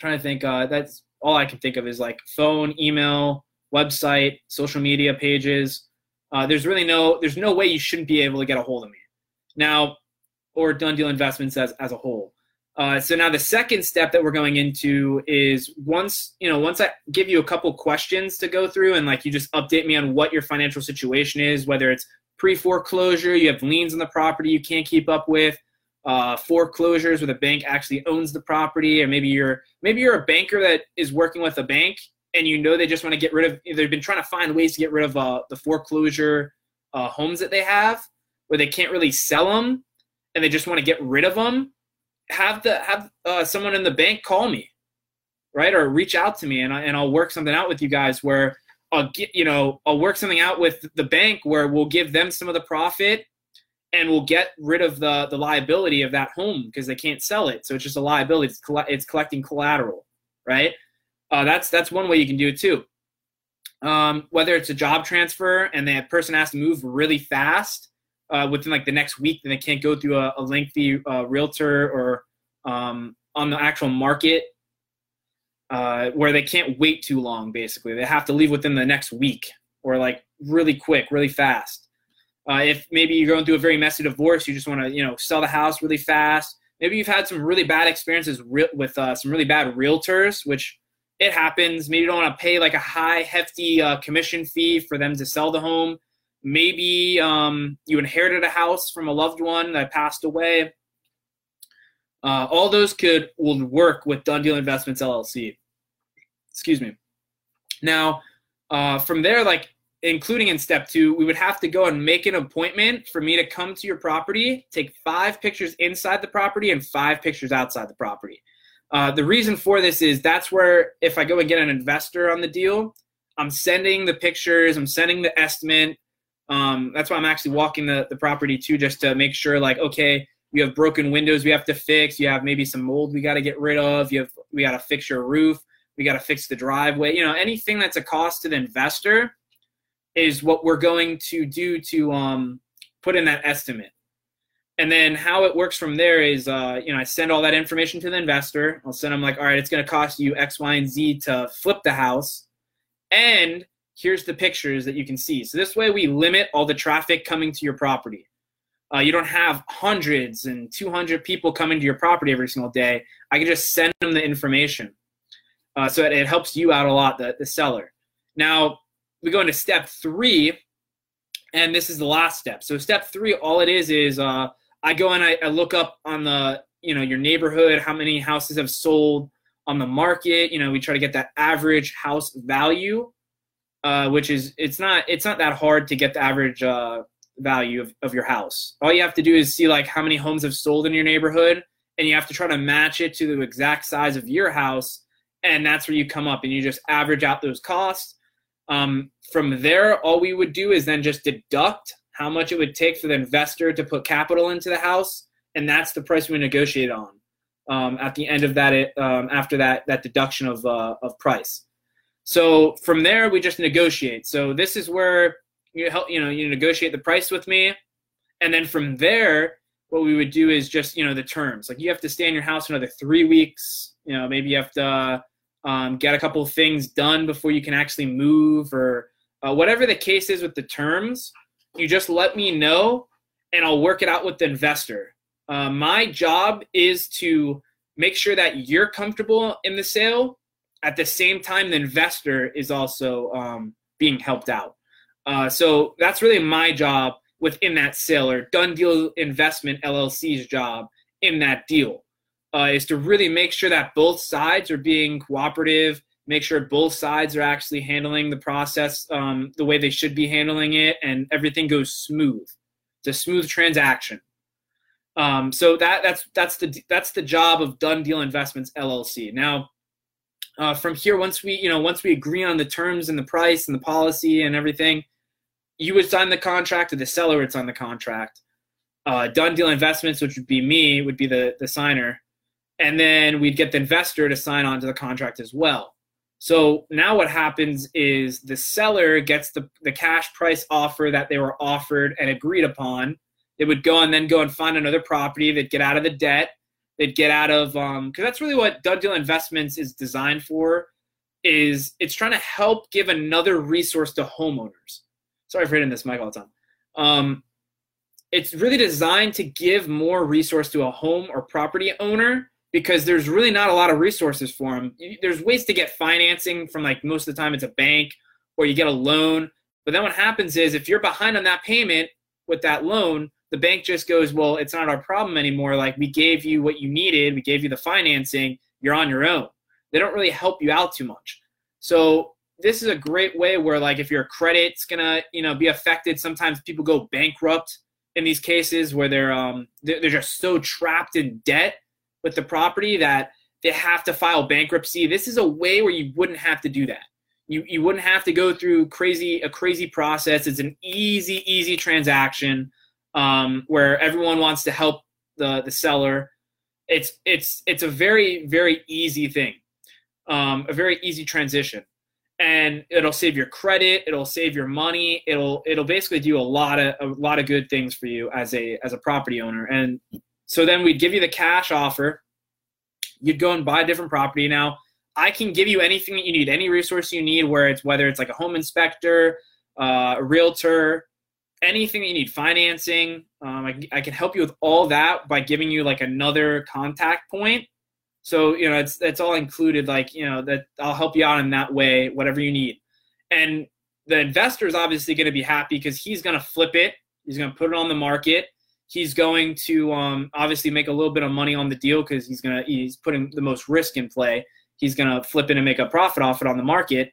trying to think, uh, that's all I can think of is like phone, email, website, social media pages. Uh, there's really no, there's no way you shouldn't be able to get a hold of me now, or Dunn Deal Investments as, as a whole. Uh, so now the second step that we're going into is once, you know, once I give you a couple questions to go through and like, you just update me on what your financial situation is, whether it's pre-foreclosure, you have liens on the property you can't keep up with, uh, foreclosures where the bank actually owns the property, or maybe you're maybe you're a banker that is working with a bank and you know they just want to get rid of, they've been trying to find ways to get rid of uh, the foreclosure uh, homes that they have, where they can't really sell them and they just want to get rid of them. Have the have uh, someone in the bank call me, right, or reach out to me, and, I, and I'll work something out with you guys where I'll get, you know, I'll work something out with the bank where we'll give them some of the profit and we'll get rid of the, the liability of that home because they can't sell it. So it's just a liability. It's, coll- it's collecting collateral, right? Uh, that's that's one way you can do it too. Um, whether it's a job transfer and the person has to move really fast uh, within like the next week, then they can't go through a, a lengthy uh, realtor or um, on the actual market uh, where they can't wait too long. Basically, they have to leave within the next week or like really quick, really fast. Uh, if maybe you're going through a very messy divorce, you just want to, you know, sell the house really fast. Maybe you've had some really bad experiences re- with uh, some really bad realtors, which it happens. Maybe you don't want to pay like a high, hefty uh, commission fee for them to sell the home. Maybe um, you inherited a house from a loved one that passed away. Uh, all those could will work with Dunn Deal Investments L L C. Excuse me. Now, uh, from there, like including in step two, we would have to go and make an appointment for me to come to your property, take five pictures inside the property and five pictures outside the property. Uh, the reason for this is that's where if I go and get an investor on the deal, I'm sending the pictures, I'm sending the estimate. Um, that's why I'm actually walking the, the property too, just to make sure like, okay, you have broken windows we have to fix. You have maybe some mold we got to get rid of. You have, we got to fix your roof. We got to fix the driveway. You know, anything that's a cost to the investor is what we're going to do to um, put in that estimate. And then how it works from there is, uh, you know, I send all that information to the investor. I'll send them like, all right, it's going to cost you X, Y, and Z to flip the house. And here's the pictures that you can see. So this way we limit all the traffic coming to your property. Uh, you don't have hundreds and two hundred people coming to your property every single day. I can just send them the information. Uh, so it, it helps you out a lot, the, the seller. Now we go into step three, and this is the last step. So step three, all it is is, uh, I go and I, I look up on the, you know, your neighborhood, how many houses have sold on the market. You know, we try to get that average house value, uh, which is, it's not, it's not that hard to get the average uh, value of, of your house. All you have to do is see like how many homes have sold in your neighborhood, and you have to try to match it to the exact size of your house. And that's where you come up and you just average out those costs. Um, from there, all we would do is then just deduct how much it would take for the investor to put capital into the house, and that's the price we negotiate on um, at the end of that, it, um, after that that deduction of uh, of price. So from there, we just negotiate. So this is where you help, you know, you negotiate the price with me, and then from there, what we would do is just, you know, the terms. Like you have to stay in your house another three weeks. You know, maybe you have to um, get a couple of things done before you can actually move, or uh, whatever the case is with the terms. You just let me know, and I'll work it out with the investor. Uh, my job is to make sure that you're comfortable in the sale. At the same time, the investor is also um, being helped out. Uh, so that's really my job within that sale, or Dunn Deal Investment L L C's job in that deal, uh, is to really make sure that both sides are being cooperative, make sure both sides are actually handling the process um, the way they should be handling it, and everything goes smooth. It's a smooth transaction. Um, so that that's that's the that's the job of Dunn Deal Investments L L C. Now, uh, from here, once we you know once we agree on the terms and the price and the policy and everything, you would sign the contract, or the seller would sign the contract. Uh, Dunn Deal Investments, which would be me, would be the the signer, and then we'd get the investor to sign onto the contract as well. So now what happens is the seller gets the, the cash price offer that they were offered and agreed upon. They would go and then go and find another property. They'd get out of the debt. They'd get out of um, – because that's really what Dunn Deal Investments is designed for, is it's trying to help give another resource to homeowners. Sorry for hitting this mic all the time. Um, it's really designed to give more resource to a home or property owner, because there's really not a lot of resources for them. There's ways to get financing from, like, most of the time it's a bank or you get a loan. But then what happens is if you're behind on that payment with that loan, the bank just goes, well, it's not our problem anymore. Like, we gave you what you needed. We gave you the financing. You're on your own. They don't really help you out too much. So this is a great way where, like, if your credit's going to, you know, be affected, sometimes people go bankrupt in these cases where they're um they're just so trapped in debt with the property that they have to file bankruptcy. This is a way where you wouldn't have to do that. You you wouldn't have to go through crazy a crazy process. It's an easy, easy transaction um, where everyone wants to help the, the seller. It's it's it's a very, very easy thing, um, a very easy transition. and it'll save your credit. It'll save your money. It'll, it'll basically do a lot of, a lot of good things for you as a, as a property owner. And so then we'd give you the cash offer. You'd go and buy a different property. Now I can give you anything that you need, any resource you need, where it's, whether it's like a home inspector, uh, a realtor, anything that you need, financing. Um, I, I can help you with all that by giving you like another contact point. So, you know, it's, that's all included. Like, you know, that I'll help you out in that way, whatever you need. And the investor is obviously going to be happy because he's going to flip it. He's going to put it on the market. He's going to um, obviously make a little bit of money on the deal because he's going to, he's putting the most risk in play. He's going to flip it and make a profit off it on the market.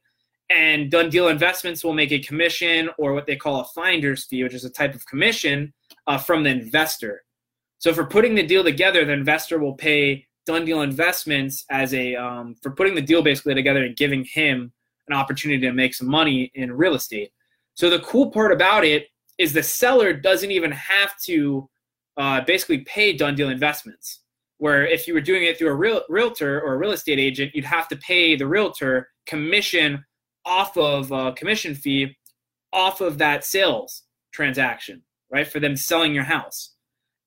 And Dunn Deal Investments will make a commission, or what they call a finder's fee, which is a type of commission uh, from the investor. So for putting the deal together, the investor will pay Dunn Deal Investments as a um, for putting the deal basically together and giving him an opportunity to make some money in real estate. So the cool part about it is the seller doesn't even have to uh, basically pay Dunn Deal Investments, where if you were doing it through a real realtor or a real estate agent, you'd have to pay the realtor commission off of a commission fee off of that sales transaction, right? For them selling your house.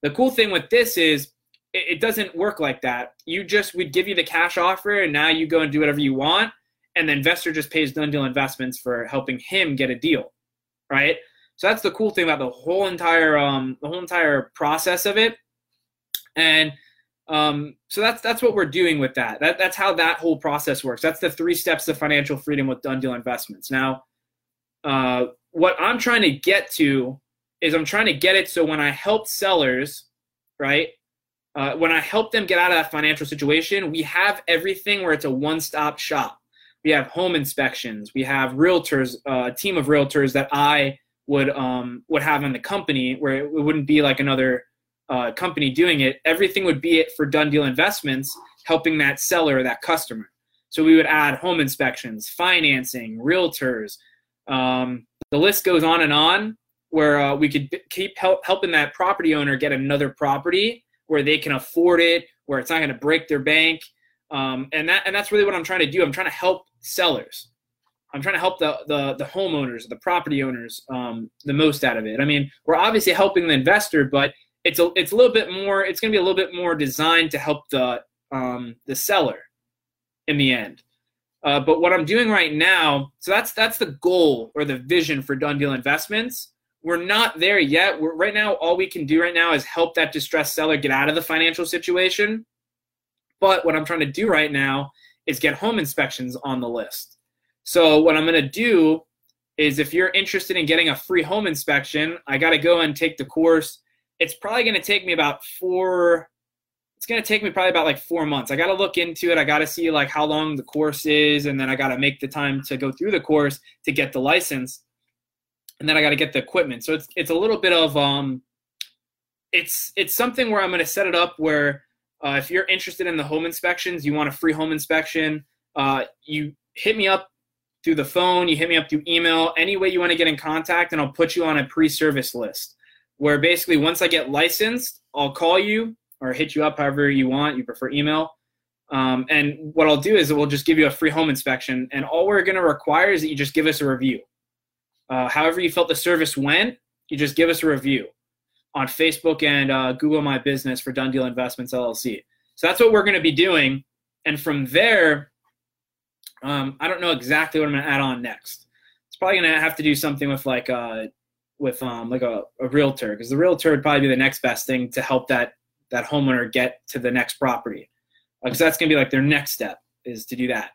The cool thing with this is it doesn't work like that. You just, we'd give you the cash offer and now you go and do whatever you want. And the investor just pays Dunn Deal Investments for helping him get a deal, right? So that's the cool thing about the whole entire, um, the whole entire process of it. And um, so that's, that's what we're doing with that. that. That's how that whole process works. That's the three steps to financial freedom with Dunn Deal Investments. Now, uh, what I'm trying to get to is I'm trying to get it. So when I help sellers, right, Uh, when I help them get out of that financial situation, we have everything where it's a one-stop shop. We have home inspections. We have realtors, uh, a team of realtors that I would um, would have in the company, where it wouldn't be like another uh, company doing it. Everything would be it for Dunn Deal Investments, helping that seller or that customer. So we would add home inspections, financing, realtors. Um, the list goes on and on, where uh, we could b- keep help- helping that property owner get another property, where they can afford it, where it's not going to break their bank. Um, and that and that's really what I'm trying to do. I'm trying to help sellers. I'm trying to help the the, the homeowners, the property owners, um, the most out of it. I mean, we're obviously helping the investor, but it's a, it's a little bit more, it's going to be a little bit more designed to help the, um, the seller in the end. Uh, but what I'm doing right now, so that's that's the goal or the vision for Dunn Deal Investments. We're not there yet. We're, right now, all we can do right now is help that distressed seller get out of the financial situation. But what I'm trying to do right now is get home inspections on the list. So what I'm going to do is, if you're interested in getting a free home inspection, I got to go and take the course. It's probably going to take me about four. It's going to take me probably about like four months. I got to look into it. I got to see like how long the course is. And then I got to make the time to go through the course to get the license. And then I got to get the equipment. So it's it's a little bit of, um, it's it's something where I'm going to set it up where uh, if you're interested in the home inspections, you want a free home inspection, uh, you hit me up through the phone, you hit me up through email, any way you want to get in contact, and I'll put you on a pre-service list where basically once I get licensed, I'll call you or hit you up however you want, you prefer email. Um, and what I'll do is we'll just give you a free home inspection. And all we're going to require is that you just give us a review. Uh, however you felt the service went, you just give us a review on Facebook and uh, Google My Business for Dunn Deal Investments, L L C. So that's what we're going to be doing. And from there, um, I don't know exactly what I'm going to add on next. It's probably going to have to do something with like uh, with um, like a, a realtor, because the realtor would probably be the next best thing to help that, that homeowner get to the next property. Because uh, that's going to be like their next step is to do that.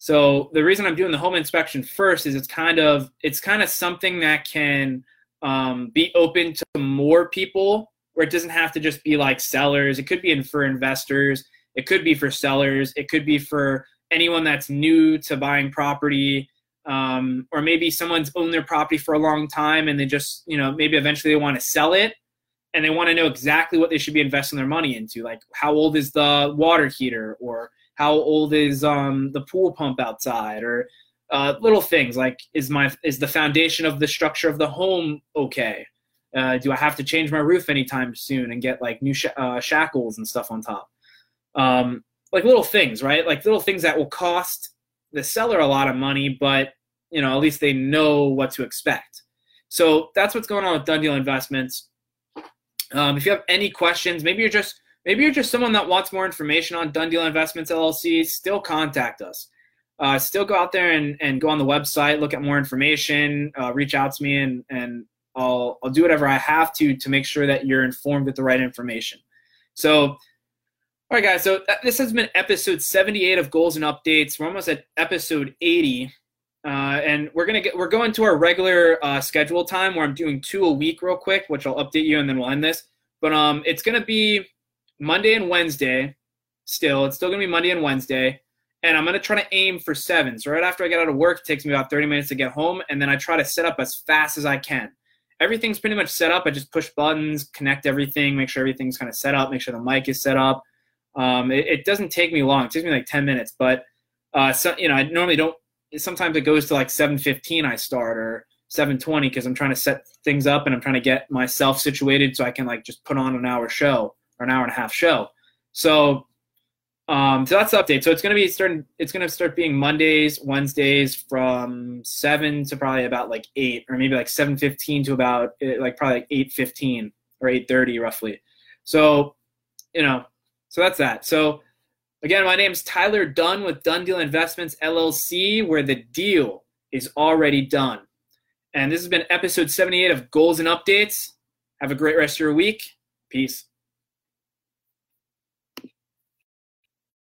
So the reason I'm doing the home inspection first is it's kind of it's kind of something that can um, be open to more people, where it doesn't have to just be like sellers. It could be in for investors. It could be for sellers. It could be for anyone that's new to buying property, um, or maybe someone's owned their property for a long time and they just, you know, maybe eventually they want to sell it and they want to know exactly what they should be investing their money into. Like, how old is the water heater, or how old is um, the pool pump outside, or uh, little things like, is my is the foundation of the structure of the home okay? Uh, do I have to change my roof anytime soon and get like new sh- uh, shackles and stuff on top? Um, like little things, right? Like little things that will cost the seller a lot of money, but, you know, at least they know what to expect. So that's what's going on with Dunn Deal Investments. Um, if you have any questions, maybe you're just maybe you're just someone that wants more information on Dunn Deal Investments L L C, still contact us. Uh, still go out there and, and go on the website, look at more information, uh, reach out to me, and and I'll I'll do whatever I have to to make sure that you're informed with the right information. So, all right, guys. So th- this has been episode seventy-eight of Goals and Updates. We're almost at episode eighty. Uh, and we're gonna get we're going to our regular uh, schedule time where I'm doing two a week real quick, which I'll update you and then we'll end this. But um, it's gonna be Monday and Wednesday. Still, it's still gonna be Monday and Wednesday, and I'm gonna try to aim for sevens. So right after I get out of work, it takes me about thirty minutes to get home, and then I try to set up as fast as I can. Everything's pretty much set up. I just push buttons, connect everything, make sure everything's kind of set up, make sure the mic is set up. Um, it, it doesn't take me long. It takes me like ten minutes, but uh, so, you know, I normally don't. Sometimes it goes to like seven fifteen I start, or seven twenty, because I'm trying to set things up and I'm trying to get myself situated so I can like just put on an hour show or an hour and a half show. So um, so that's the update. So it's going to be starting. It's going to start being Mondays, Wednesdays from seven to probably about like eight, or maybe like seven fifteen to about like probably like eight fifteen or eight thirty roughly. So, you know, so that's that. So again, my name's Tyler Dunn with Dunn Deal Investments L L C, where the deal is already done. And this has been episode seventy-eight of Goals and Updates. Have a great rest of your week. Peace.